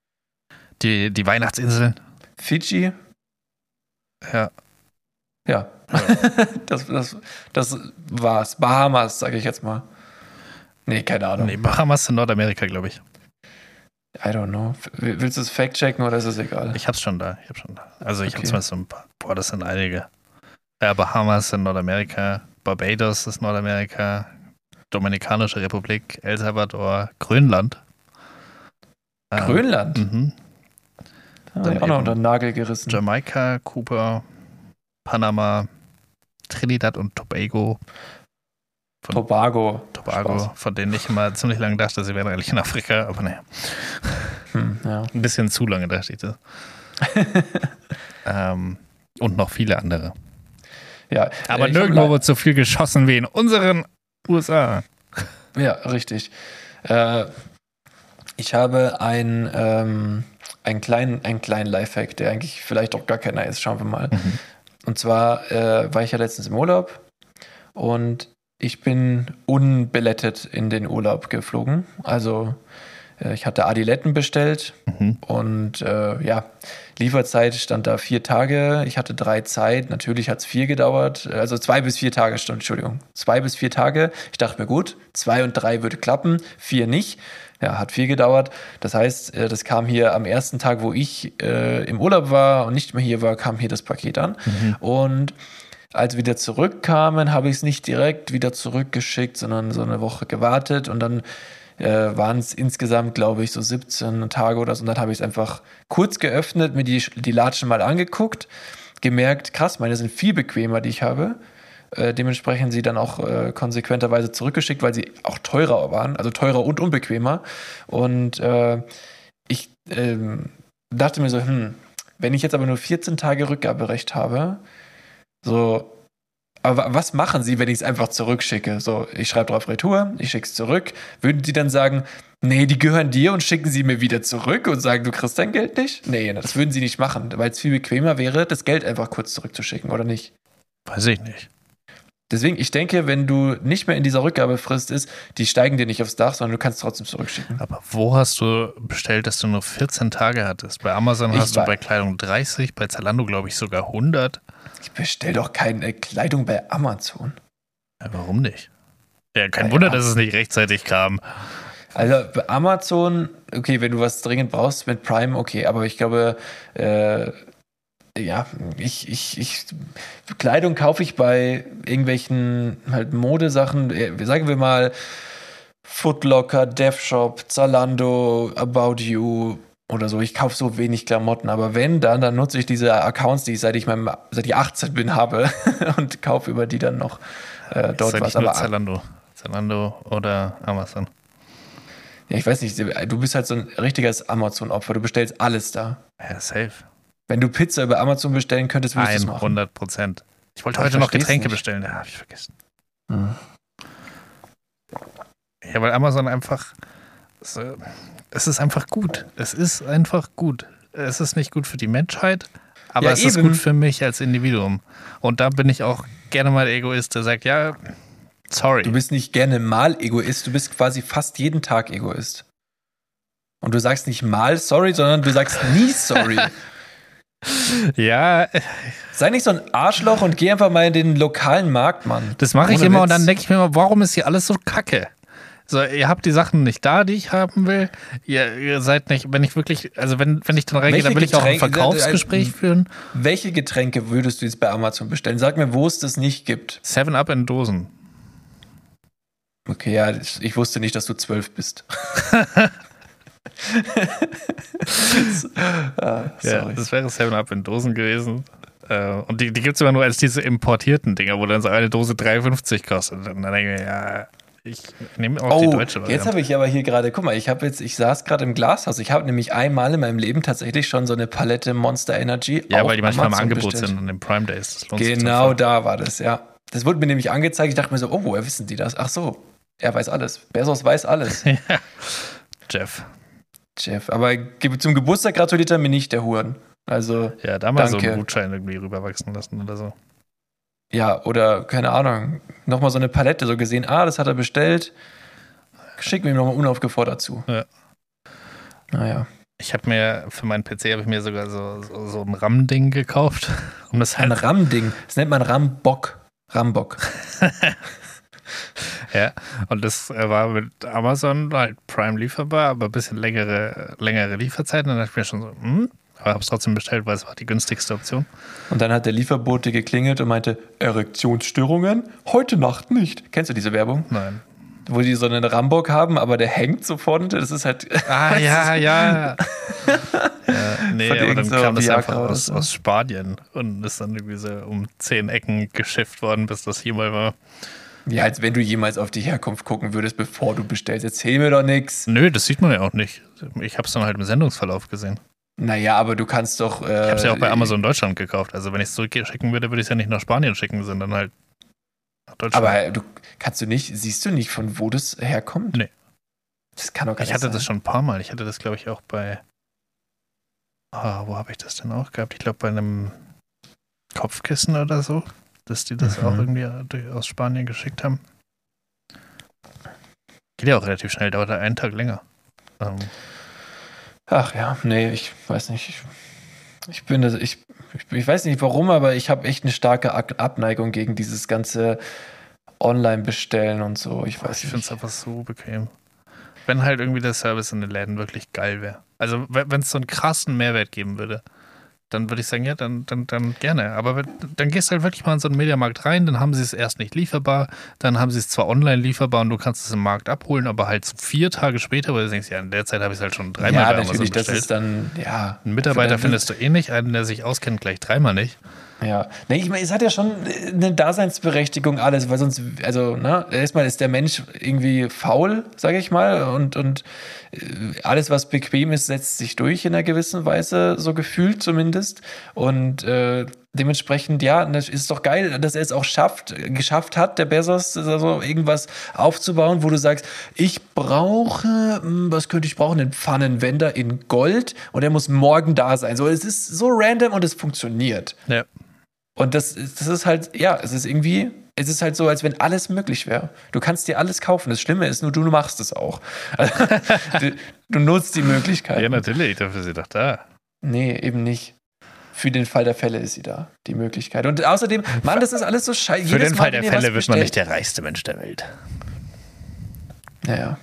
Die Weihnachtsinseln. Fidschi. Ja. Ja. Das war's. Bahamas, sage ich jetzt mal. Nee, keine Ahnung. Nee, Bahamas sind Nordamerika, glaube ich. I don't know. Willst du es fact-checken oder ist es egal? Ich hab's schon da. Also ich habe zumindest so ein paar. Boah, das sind einige. Ja, Bahamas sind Nordamerika. Barbados ist Nordamerika. Dominikanische Republik. El Salvador. Grönland. Grönland? Mhm. Dann auch noch unter den Nagel gerissen. Jamaika, Kuba, Panama, Trinidad und Tobago. Tobago, von denen ich immer ziemlich lange dachte, sie wären eigentlich in Afrika, aber naja. Ja. Ein bisschen zu lange dachte ich das. Und noch viele andere. Ja, aber nirgendwo wird so viel geschossen wie in unseren USA. Ja, richtig. Ich habe einen kleinen Lifehack, der eigentlich vielleicht auch gar keiner ist, schauen wir mal. Mhm. Und zwar war ich ja letztens im Urlaub und ich bin unbelettet in den Urlaub geflogen. Also ich hatte Adiletten bestellt und Lieferzeit stand da 4 Tage. Ich hatte 3 Zeit. Natürlich hat es 4 gedauert. Also 2 bis 4 Tage, Entschuldigung. 2 bis 4 Tage. Ich dachte mir, gut, 2 und 3 würde klappen, 4 nicht. Ja, hat 4 gedauert. Das heißt, das kam hier am ersten Tag, wo ich im Urlaub war und nicht mehr hier war, kam hier das Paket an. Mhm. Und als wir wieder zurückkamen, habe ich es nicht direkt wieder zurückgeschickt, sondern so eine Woche gewartet und dann waren es insgesamt, glaube ich, so 17 Tage oder so. Und dann habe ich es einfach kurz geöffnet, mir die Latschen mal angeguckt, gemerkt, krass, meine sind viel bequemer, die ich habe. Dementsprechend sie dann auch konsequenterweise zurückgeschickt, weil sie auch teurer waren, also teurer und unbequemer. Und ich dachte mir so, wenn ich jetzt aber nur 14 Tage Rückgaberecht habe, so, aber was machen sie, wenn ich es einfach zurückschicke? So, ich schreibe drauf Retour, ich schicke es zurück. Würden die dann sagen, nee, die gehören dir und schicken sie mir wieder zurück und sagen, du kriegst dein Geld nicht? Nee, das würden sie nicht machen, weil es viel bequemer wäre, das Geld einfach kurz zurückzuschicken, oder nicht? Weiß ich nicht. Deswegen, ich denke, wenn du nicht mehr in dieser Rückgabefrist ist, die steigen dir nicht aufs Dach, sondern du kannst trotzdem zurückschicken. Aber wo hast du bestellt, dass du nur 14 Tage hattest? Bei Amazon hast du bei Kleidung 30, bei Zalando glaube ich sogar 100. Ich bestell doch keine Kleidung bei Amazon. Ja, warum nicht? Ja, kein Wunder, dass es nicht rechtzeitig kam. Also bei Amazon, okay, wenn du was dringend brauchst mit Prime, okay, aber ich glaube, Kleidung kaufe ich bei irgendwelchen halt Modesachen, sagen wir mal Foot Locker, DevShop, Zalando, About You oder so. Ich kaufe so wenig Klamotten, aber wenn, dann nutze ich diese Accounts, die ich seit ich 18 bin, habe und kaufe über die dann noch dort was. Aber Zalando oder Amazon. Ja, ich weiß nicht, du bist halt so ein richtiges Amazon-Opfer, du bestellst alles da. Ja, safe. Wenn du Pizza über Amazon bestellen könntest, würdest du es machen. 100%. Ich wollte heute noch Getränke bestellen. Ja, habe ich vergessen. Mhm. Ja, weil Amazon einfach... Es ist einfach gut. Es ist einfach gut. Es ist nicht gut für die Menschheit, aber ja, es ist gut für mich als Individuum. Und da bin ich auch gerne mal Egoist, der sagt, ja, sorry. Du bist nicht gerne mal Egoist, du bist quasi fast jeden Tag Egoist. Und du sagst nicht mal sorry, sondern du sagst nie sorry. Ja. Sei nicht so ein Arschloch und geh einfach mal in den lokalen Markt, Mann. Das mache ich immer und dann denke ich mir immer, warum ist hier alles so kacke? So, ihr habt die Sachen nicht da, die ich haben will. Ihr seid nicht, wenn ich wirklich, also wenn ich dann reingehe, dann will ich auch ein Verkaufsgespräch führen. Welche Getränke würdest du jetzt bei Amazon bestellen? Sag mir, wo es das nicht gibt. 7-Up in Dosen. Okay, ja, ich wusste nicht, dass du 12 bist. Sorry. Ja, das wäre 7-Up in Dosen gewesen. Und die gibt es immer nur als diese importierten Dinger, wo dann so eine Dose 3,50 kostet. Und dann denke ich mir, ja, ich nehme auch die deutsche Variante. Jetzt habe ich aber hier gerade, guck mal, ich saß gerade im Glashaus. Ich habe nämlich einmal in meinem Leben tatsächlich schon so eine Palette Monster Energy. Ja, weil die manchmal im Angebot sind und im Prime Days. Das lohnt sich. Genau, da war das, ja. Das wurde mir nämlich angezeigt. Ich dachte mir so, oh, woher wissen die das? Ach so, er weiß alles. Bezos weiß alles. Ja. Jeff, aber zum Geburtstag gratuliert er mir nicht, der Huren. Also, ja, da mal danke. So einen Gutschein irgendwie rüberwachsen lassen oder so. Ja, oder, keine Ahnung, nochmal so eine Palette so gesehen. Das hat er bestellt. Schick mir nochmal unaufgefordert zu. Ja. Naja. Ich habe mir für meinen PC sogar so ein RAM-Ding gekauft. Um das halt ein RAM-Ding? Das nennt man RAM-Bock. RAM-Bock. Ja, und das war mit Amazon halt Prime lieferbar, aber ein bisschen längere Lieferzeiten. Und dann dachte ich mir schon so, aber hab's trotzdem bestellt, weil es war die günstigste Option. Und dann hat der Lieferbote geklingelt und meinte, Erektionsstörungen? Heute Nacht nicht. Kennst du diese Werbung? Nein. Wo die so einen Rambock haben, aber der hängt so vorne. Das ist halt... ja. Ja, nee, aber dann kam das einfach aus Spanien und ist dann irgendwie so um 10 Ecken geschifft worden, bis das hier mal war. Ja, als wenn du jemals auf die Herkunft gucken würdest, bevor du bestellst. Erzähl mir doch nichts. Nö, das sieht man ja auch nicht. Ich hab's dann halt im Sendungsverlauf gesehen. Naja, aber du kannst doch... ich hab's ja auch bei Amazon Deutschland gekauft. Also wenn ich es zurückschicken würde, würde ich es ja nicht nach Spanien schicken, sondern halt nach Deutschland. Aber siehst du nicht, von wo das herkommt? Nee. Das kann doch gar nicht sein. Ich hatte das schon ein paar Mal. Ich hatte das, glaube ich, auch bei... wo habe ich das denn auch gehabt? Ich glaube, bei einem Kopfkissen oder so. Dass die das auch irgendwie aus Spanien geschickt haben. Geht ja auch relativ schnell, dauert einen Tag länger. Ach ja, nee, ich weiß nicht. Ich weiß nicht warum, aber ich habe echt eine starke Abneigung gegen dieses ganze Online-Bestellen und so. Ich finde es einfach so bequem. Wenn halt irgendwie der Service in den Läden wirklich geil wäre. Also wenn es so einen krassen Mehrwert geben würde. dann würde ich sagen, ja, dann gerne. Aber dann gehst du halt wirklich mal in so einen Mediamarkt rein, dann haben sie es erst nicht lieferbar, dann haben sie es zwar online lieferbar und du kannst es im Markt abholen, aber halt 4 Tage später, weil du denkst, ja, in der Zeit habe ich es halt schon 3-mal bei Amazon bestellt. Das ist dann, ja, einen Mitarbeiter findest du eh nicht, einen, der sich auskennt, gleich 3-mal nicht. Ja, nee, ich meine, es hat ja schon eine Daseinsberechtigung alles, weil sonst, also, ne, erstmal ist der Mensch irgendwie faul, sage ich mal, und alles, was bequem ist, setzt sich durch in einer gewissen Weise, so gefühlt zumindest, und dementsprechend, ja, das ist doch geil, dass er es auch geschafft hat, der Bezos, also irgendwas aufzubauen, wo du sagst, ich brauche, was könnte ich brauchen, einen Pfannenwender in Gold und der muss morgen da sein. So, es ist so random und es funktioniert. Ja. Und das ist halt, ja, es ist halt so, als wenn alles möglich wäre. Du kannst dir alles kaufen. Das Schlimme ist nur, du machst es auch. Also, du nutzt die Möglichkeit. Ja, natürlich, dafür ist sie doch da. Nee, eben nicht. Für den Fall der Fälle ist sie da, die Möglichkeit. Und außerdem, Mann, das ist alles so scheiße. Für den Fall der Fälle wird man nicht der reichste Mensch der Welt. Naja.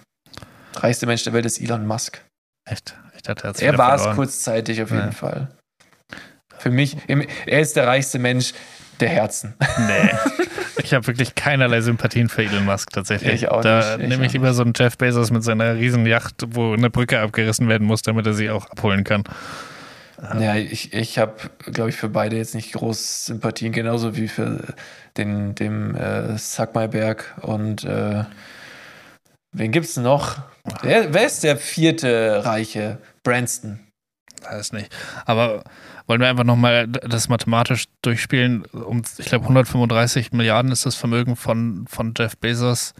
Reichste Mensch der Welt ist Elon Musk. Echt? Ich dachte, er war es kurzzeitig auf jeden Fall. Für mich, er ist der reichste Mensch der Herzen. Nee. Ich habe wirklich keinerlei Sympathien für Elon Musk tatsächlich. Ich auch nicht. Da nehme ich lieber so einen Jeff Bezos mit seiner Riesenjacht, wo eine Brücke abgerissen werden muss, damit er sie auch abholen kann. Ja, ich habe, glaube ich, für beide jetzt nicht groß Sympathien, genauso wie für dem Sackmaiberg und wen gibt's denn noch? Wer ist der 4. Reiche? Branson. Weiß nicht. Aber wollen wir einfach nochmal das mathematisch durchspielen? Ich glaube, 135 Milliarden ist das Vermögen von Jeff Bezos.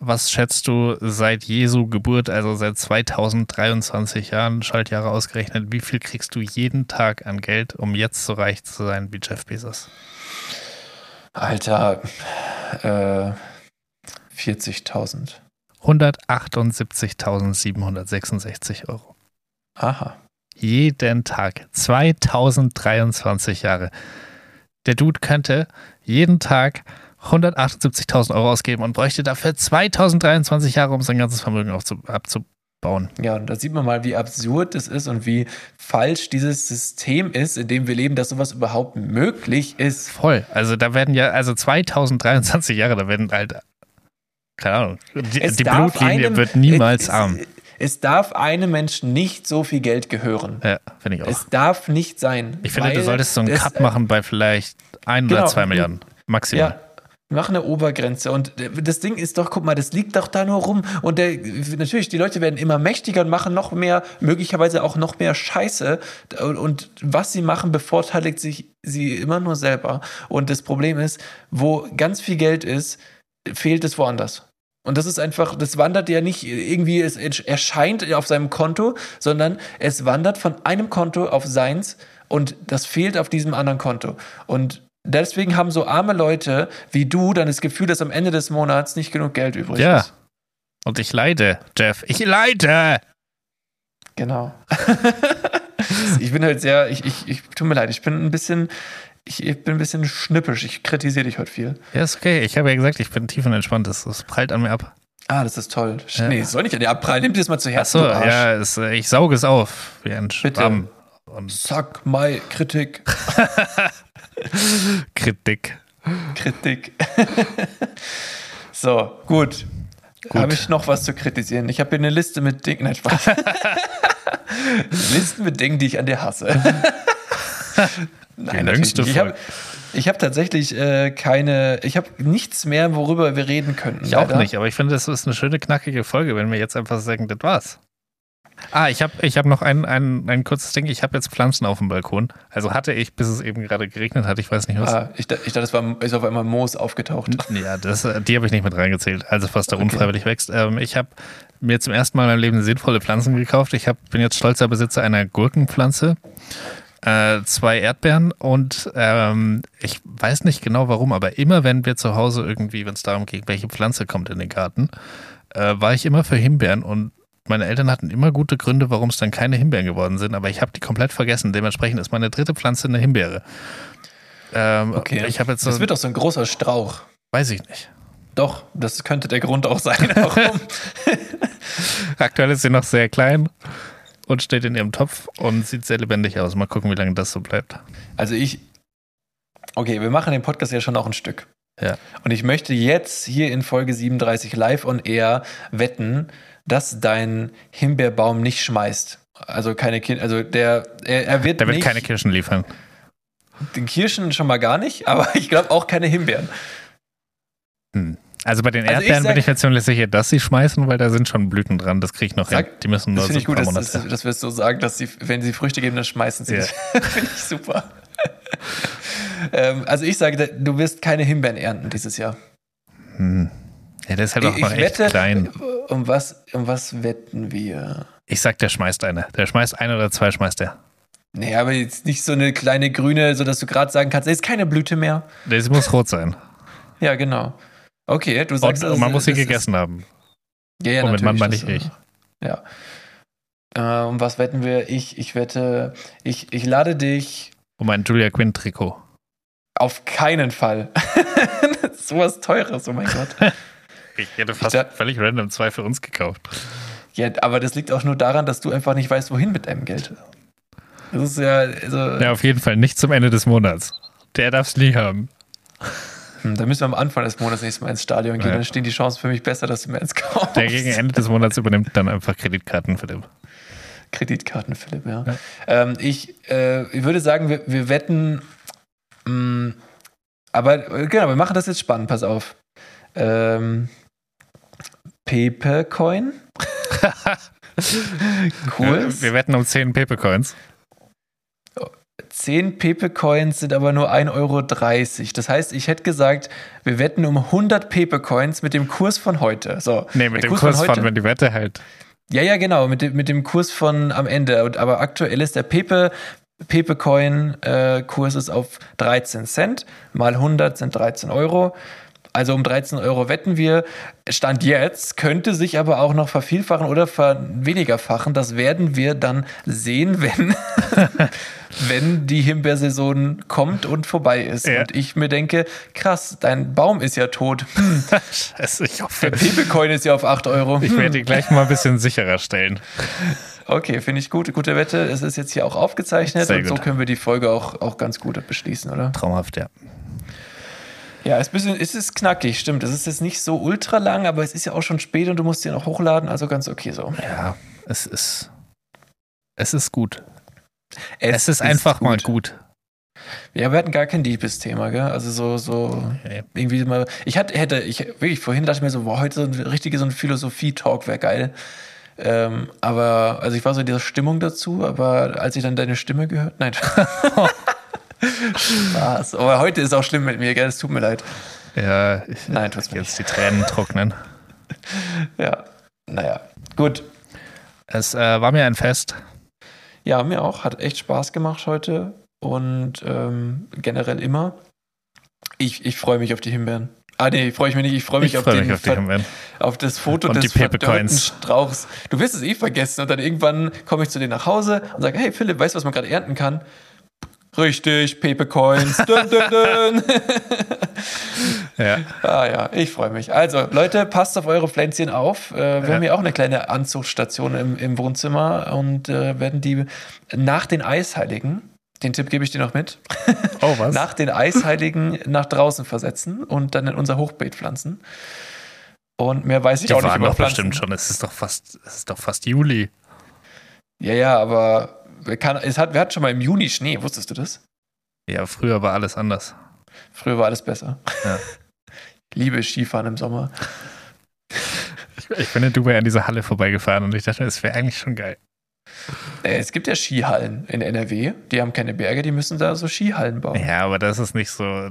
Was schätzt du seit Jesu Geburt, also seit 2023 Jahren, Schaltjahre ausgerechnet, wie viel kriegst du jeden Tag an Geld, um jetzt so reich zu sein wie Jeff Bezos? Alter, 40.000. 178.766 Euro. Aha. Jeden Tag. 2023 Jahre. Der Dude könnte jeden Tag 178.000 Euro ausgeben und bräuchte dafür 2023 Jahre, um sein ganzes Vermögen abzubauen. Ja, und da sieht man mal, wie absurd es ist und wie falsch dieses System ist, in dem wir leben, dass sowas überhaupt möglich ist. Voll. Also da werden ja, also 2023 Jahre, da werden halt, keine Ahnung, die Blutlinie wird niemals arm. Es darf einem Menschen nicht so viel Geld gehören. Ja, finde ich auch. Es darf nicht sein. Ich finde, du solltest so einen Cut machen bei vielleicht 1 oder 2 Milliarden maximal. Ja. Mach eine Obergrenze und das Ding ist doch, guck mal, das liegt doch da nur rum und natürlich, die Leute werden immer mächtiger und machen noch mehr, möglicherweise auch noch mehr Scheiße und was sie machen, bevorteilt sich sie immer nur selber und das Problem ist, wo ganz viel Geld ist, fehlt es woanders. Und das ist einfach, das wandert ja nicht irgendwie, es erscheint auf seinem Konto, sondern es wandert von einem Konto auf seins und das fehlt auf diesem anderen Konto und deswegen haben so arme Leute wie du dann das Gefühl, dass am Ende des Monats nicht genug Geld übrig ist. Ja. Und ich leide, Jeff. Ich leide! Genau. Ich bin halt sehr, ich tut mir leid, ich bin ein bisschen schnippisch. Ich kritisiere dich heute viel. Ja, ist okay. Ich habe ja gesagt, ich bin tief und entspannt. Das prallt an mir ab. Ah, das ist toll. Ja. Nee, es soll nicht an dir abprallen. Nimm dir das mal zu Herzen. Ach so, Arsch. Ja, ich sauge es auf. Wie ein Schwamm. Und Suck my Kritik. Kritik. So, gut. Habe ich noch was zu kritisieren? Ich habe hier eine Liste mit Dingen. Nein, Spaß. Listen mit Dingen, die ich an dir hasse. Nein, natürlich nicht. Ich habe tatsächlich ich habe nichts mehr, worüber wir reden könnten. Ich auch nicht, aber ich finde, das ist eine schöne, knackige Folge, wenn wir jetzt einfach sagen, das war's. Ah, ich hab noch ein kurzes Ding. Ich habe jetzt Pflanzen auf dem Balkon. Also hatte ich, bis es eben gerade geregnet hat. Ich weiß nicht was. Ah, ich dachte, ist auf einmal Moos aufgetaucht. Ja, die habe ich nicht mit reingezählt. Also was da unfreiwillig wächst. Ich habe mir zum ersten Mal in meinem Leben sinnvolle Pflanzen gekauft. Ich bin jetzt stolzer Besitzer einer Gurkenpflanze, 2 Erdbeeren und ich weiß nicht genau warum, aber immer wenn wir zu Hause irgendwie, wenn es darum geht, welche Pflanze kommt in den Garten, war ich immer für Himbeeren und meine Eltern hatten immer gute Gründe, warum es dann keine Himbeeren geworden sind, aber ich habe die komplett vergessen. Dementsprechend ist meine dritte Pfanze eine Himbeere. Okay, das wird doch so ein großer Strauch. Weiß ich nicht. Doch, das könnte der Grund auch sein. Warum? Aktuell ist sie noch sehr klein. und steht in ihrem Topf und sieht sehr lebendig aus. Mal gucken, wie lange das so bleibt. Also okay, wir machen den Podcast ja schon auch ein Stück. Ja. Und ich möchte jetzt hier in Folge 37 live on air wetten, dass dein Himbeerbaum nicht schmeißt. Also keine Kirschen, er wird keine Kirschen liefern. Den Kirschen schon mal gar nicht, aber ich glaube auch keine Himbeeren. Hm. Also bei den Erdbeeren bin ich mir ziemlich sicher, dass sie schmeißen, weil da sind schon Blüten dran. Das kriege ich noch hin. Die müssen nur so ein paar Monate. Das finde ich gut, dass wir es so sagen, dass sie, wenn sie Früchte geben, dann schmeißen sie. Yeah. Finde ich super. Also ich sage, du wirst keine Himbeeren ernten dieses Jahr. Hm. Ja, der ist halt auch noch echt klein. Um was wetten wir? Ich sag, der schmeißt eine. Der schmeißt ein oder zwei schmeißt der. Nee, aber jetzt nicht so eine kleine grüne, sodass du gerade sagen kannst, da ist keine Blüte mehr. Das muss rot sein. Ja, genau. Okay, du sagst... Und man muss sie gegessen haben. Ja, ja, natürlich. Und mit Mann meine ich. Ja. Um was wetten wir? Ich wette... Ich lade dich... Um ein Julia Quinn-Trikot. Auf keinen Fall. So was Teures, oh mein Gott. Ich hätte fast völlig random zwei für uns gekauft. Ja, aber das liegt auch nur daran, dass du einfach nicht weißt, wohin mit deinem Geld. Das ist ja... Ja, auf jeden Fall nicht zum Ende des Monats. Der darf es nie haben. Da müssen wir am Anfang des Monats nächstes Mal ins Stadion gehen. Ja. Dann stehen die Chancen für mich besser, dass du mir eins kaufst. Der gegen Ende des Monats übernimmt dann einfach Kreditkarten, Philipp. Ja. Ich würde sagen, wir wetten... aber genau, wir machen das jetzt spannend. Pass auf. Pepe Coin. Cool. Wir wetten um 10 Pepe Coins. 10 Pepe Coins sind aber nur 1,30 Euro. Das heißt, ich hätte gesagt, wir wetten um 100 Pepe Coins mit dem Kurs von heute. So, nee, mit dem Kurs von wenn die Wette halt. Ja, genau, mit dem Kurs von am Ende. Und, aber aktuell ist der Pepe Coin Kurs ist auf 13 Cent, mal 100 sind 13 Euro. Also um 13 Euro wetten wir. Stand jetzt, könnte sich aber auch noch vervielfachen oder verwenigerfachen. Das werden wir dann sehen, wenn die Himbeersaison kommt und vorbei ist. Ja. Und ich mir denke, krass, dein Baum ist ja tot. Scheiße, ich hoffe. Der Pepe Coin ist ja auf 8 Euro. Ich werde ihn gleich mal ein bisschen sicherer stellen. Okay, finde ich gut. Gute Wette. Es ist jetzt hier auch aufgezeichnet. Sehr gut. Und so können wir die Folge auch ganz gut beschließen, oder? Traumhaft, ja. Ja, es ist knackig, stimmt. Es ist jetzt nicht so ultra lang, aber es ist ja auch schon spät und du musst den noch hochladen, also ganz okay so. Ja, es ist gut. Es ist einfach gut. Mal gut. Ja, wir hatten gar kein deepes Thema, gell? Also so okay. Irgendwie mal. Ich vorhin dachte ich mir so, wow, heute so ein Philosophie-Talk wäre geil. Aber, also ich war so in dieser Stimmung dazu, aber als ich dann deine Stimme gehört, nein. Spaß. Aber heute ist auch schlimm mit mir, gell? Es tut mir leid. Ja, nein, tut's mir jetzt nicht. Die Tränen trocknen. Ja, naja, gut. Es war mir ein Fest. Ja, mir auch. Hat echt Spaß gemacht heute und generell immer. Ich freue mich auf die Himbeeren. Ah, nee, freue ich mich nicht. Ich freue mich auf das Foto und des verdörrten Strauchs. Du wirst es eh vergessen und dann irgendwann komme ich zu dir nach Hause und sage, hey Philipp, weißt du, was man gerade ernten kann? Richtig, Pepe Coins. Dün, dün, dün. Ja. Ah ja, ich freue mich. Also, Leute, passt auf eure Pflänzchen auf. Wir haben hier auch eine kleine Anzuchtstation im Wohnzimmer und werden die nach den Eisheiligen, den Tipp gebe ich dir noch mit, oh, was? Nach den Eisheiligen nach draußen versetzen und dann in unser Hochbeet pflanzen. Und mehr weiß ich die auch nicht über Pflanzen. Bestimmt schon. Es ist doch fast Juli. Ja, aber... Wir hatten schon mal im Juni Schnee, wusstest du das? Ja, früher war alles anders. Früher war alles besser. Ja. Ich liebe Skifahren im Sommer. Ich bin in Dubai an dieser Halle vorbeigefahren und ich dachte, das wäre eigentlich schon geil. Es gibt ja Skihallen in NRW, die haben keine Berge, die müssen da so Skihallen bauen. Ja, aber das ist nicht so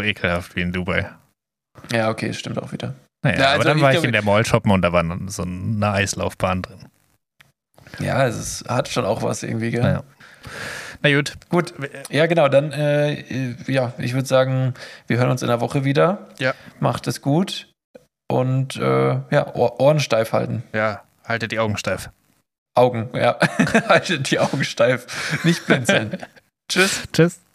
ekelhaft wie in Dubai. Ja, okay, stimmt auch wieder. Naja, aber dann war ich in der Mall shoppen und da war so eine Eislaufbahn drin. Ja, hat schon auch was irgendwie, gell? Naja. Na gut. Gut, ja genau, dann, ich würde sagen, wir hören uns in der Woche wieder. Ja. Macht es gut und Ohren steif halten. Ja, haltet die Augen steif. Haltet die Augen steif. Nicht blinzeln. Tschüss. Tschüss.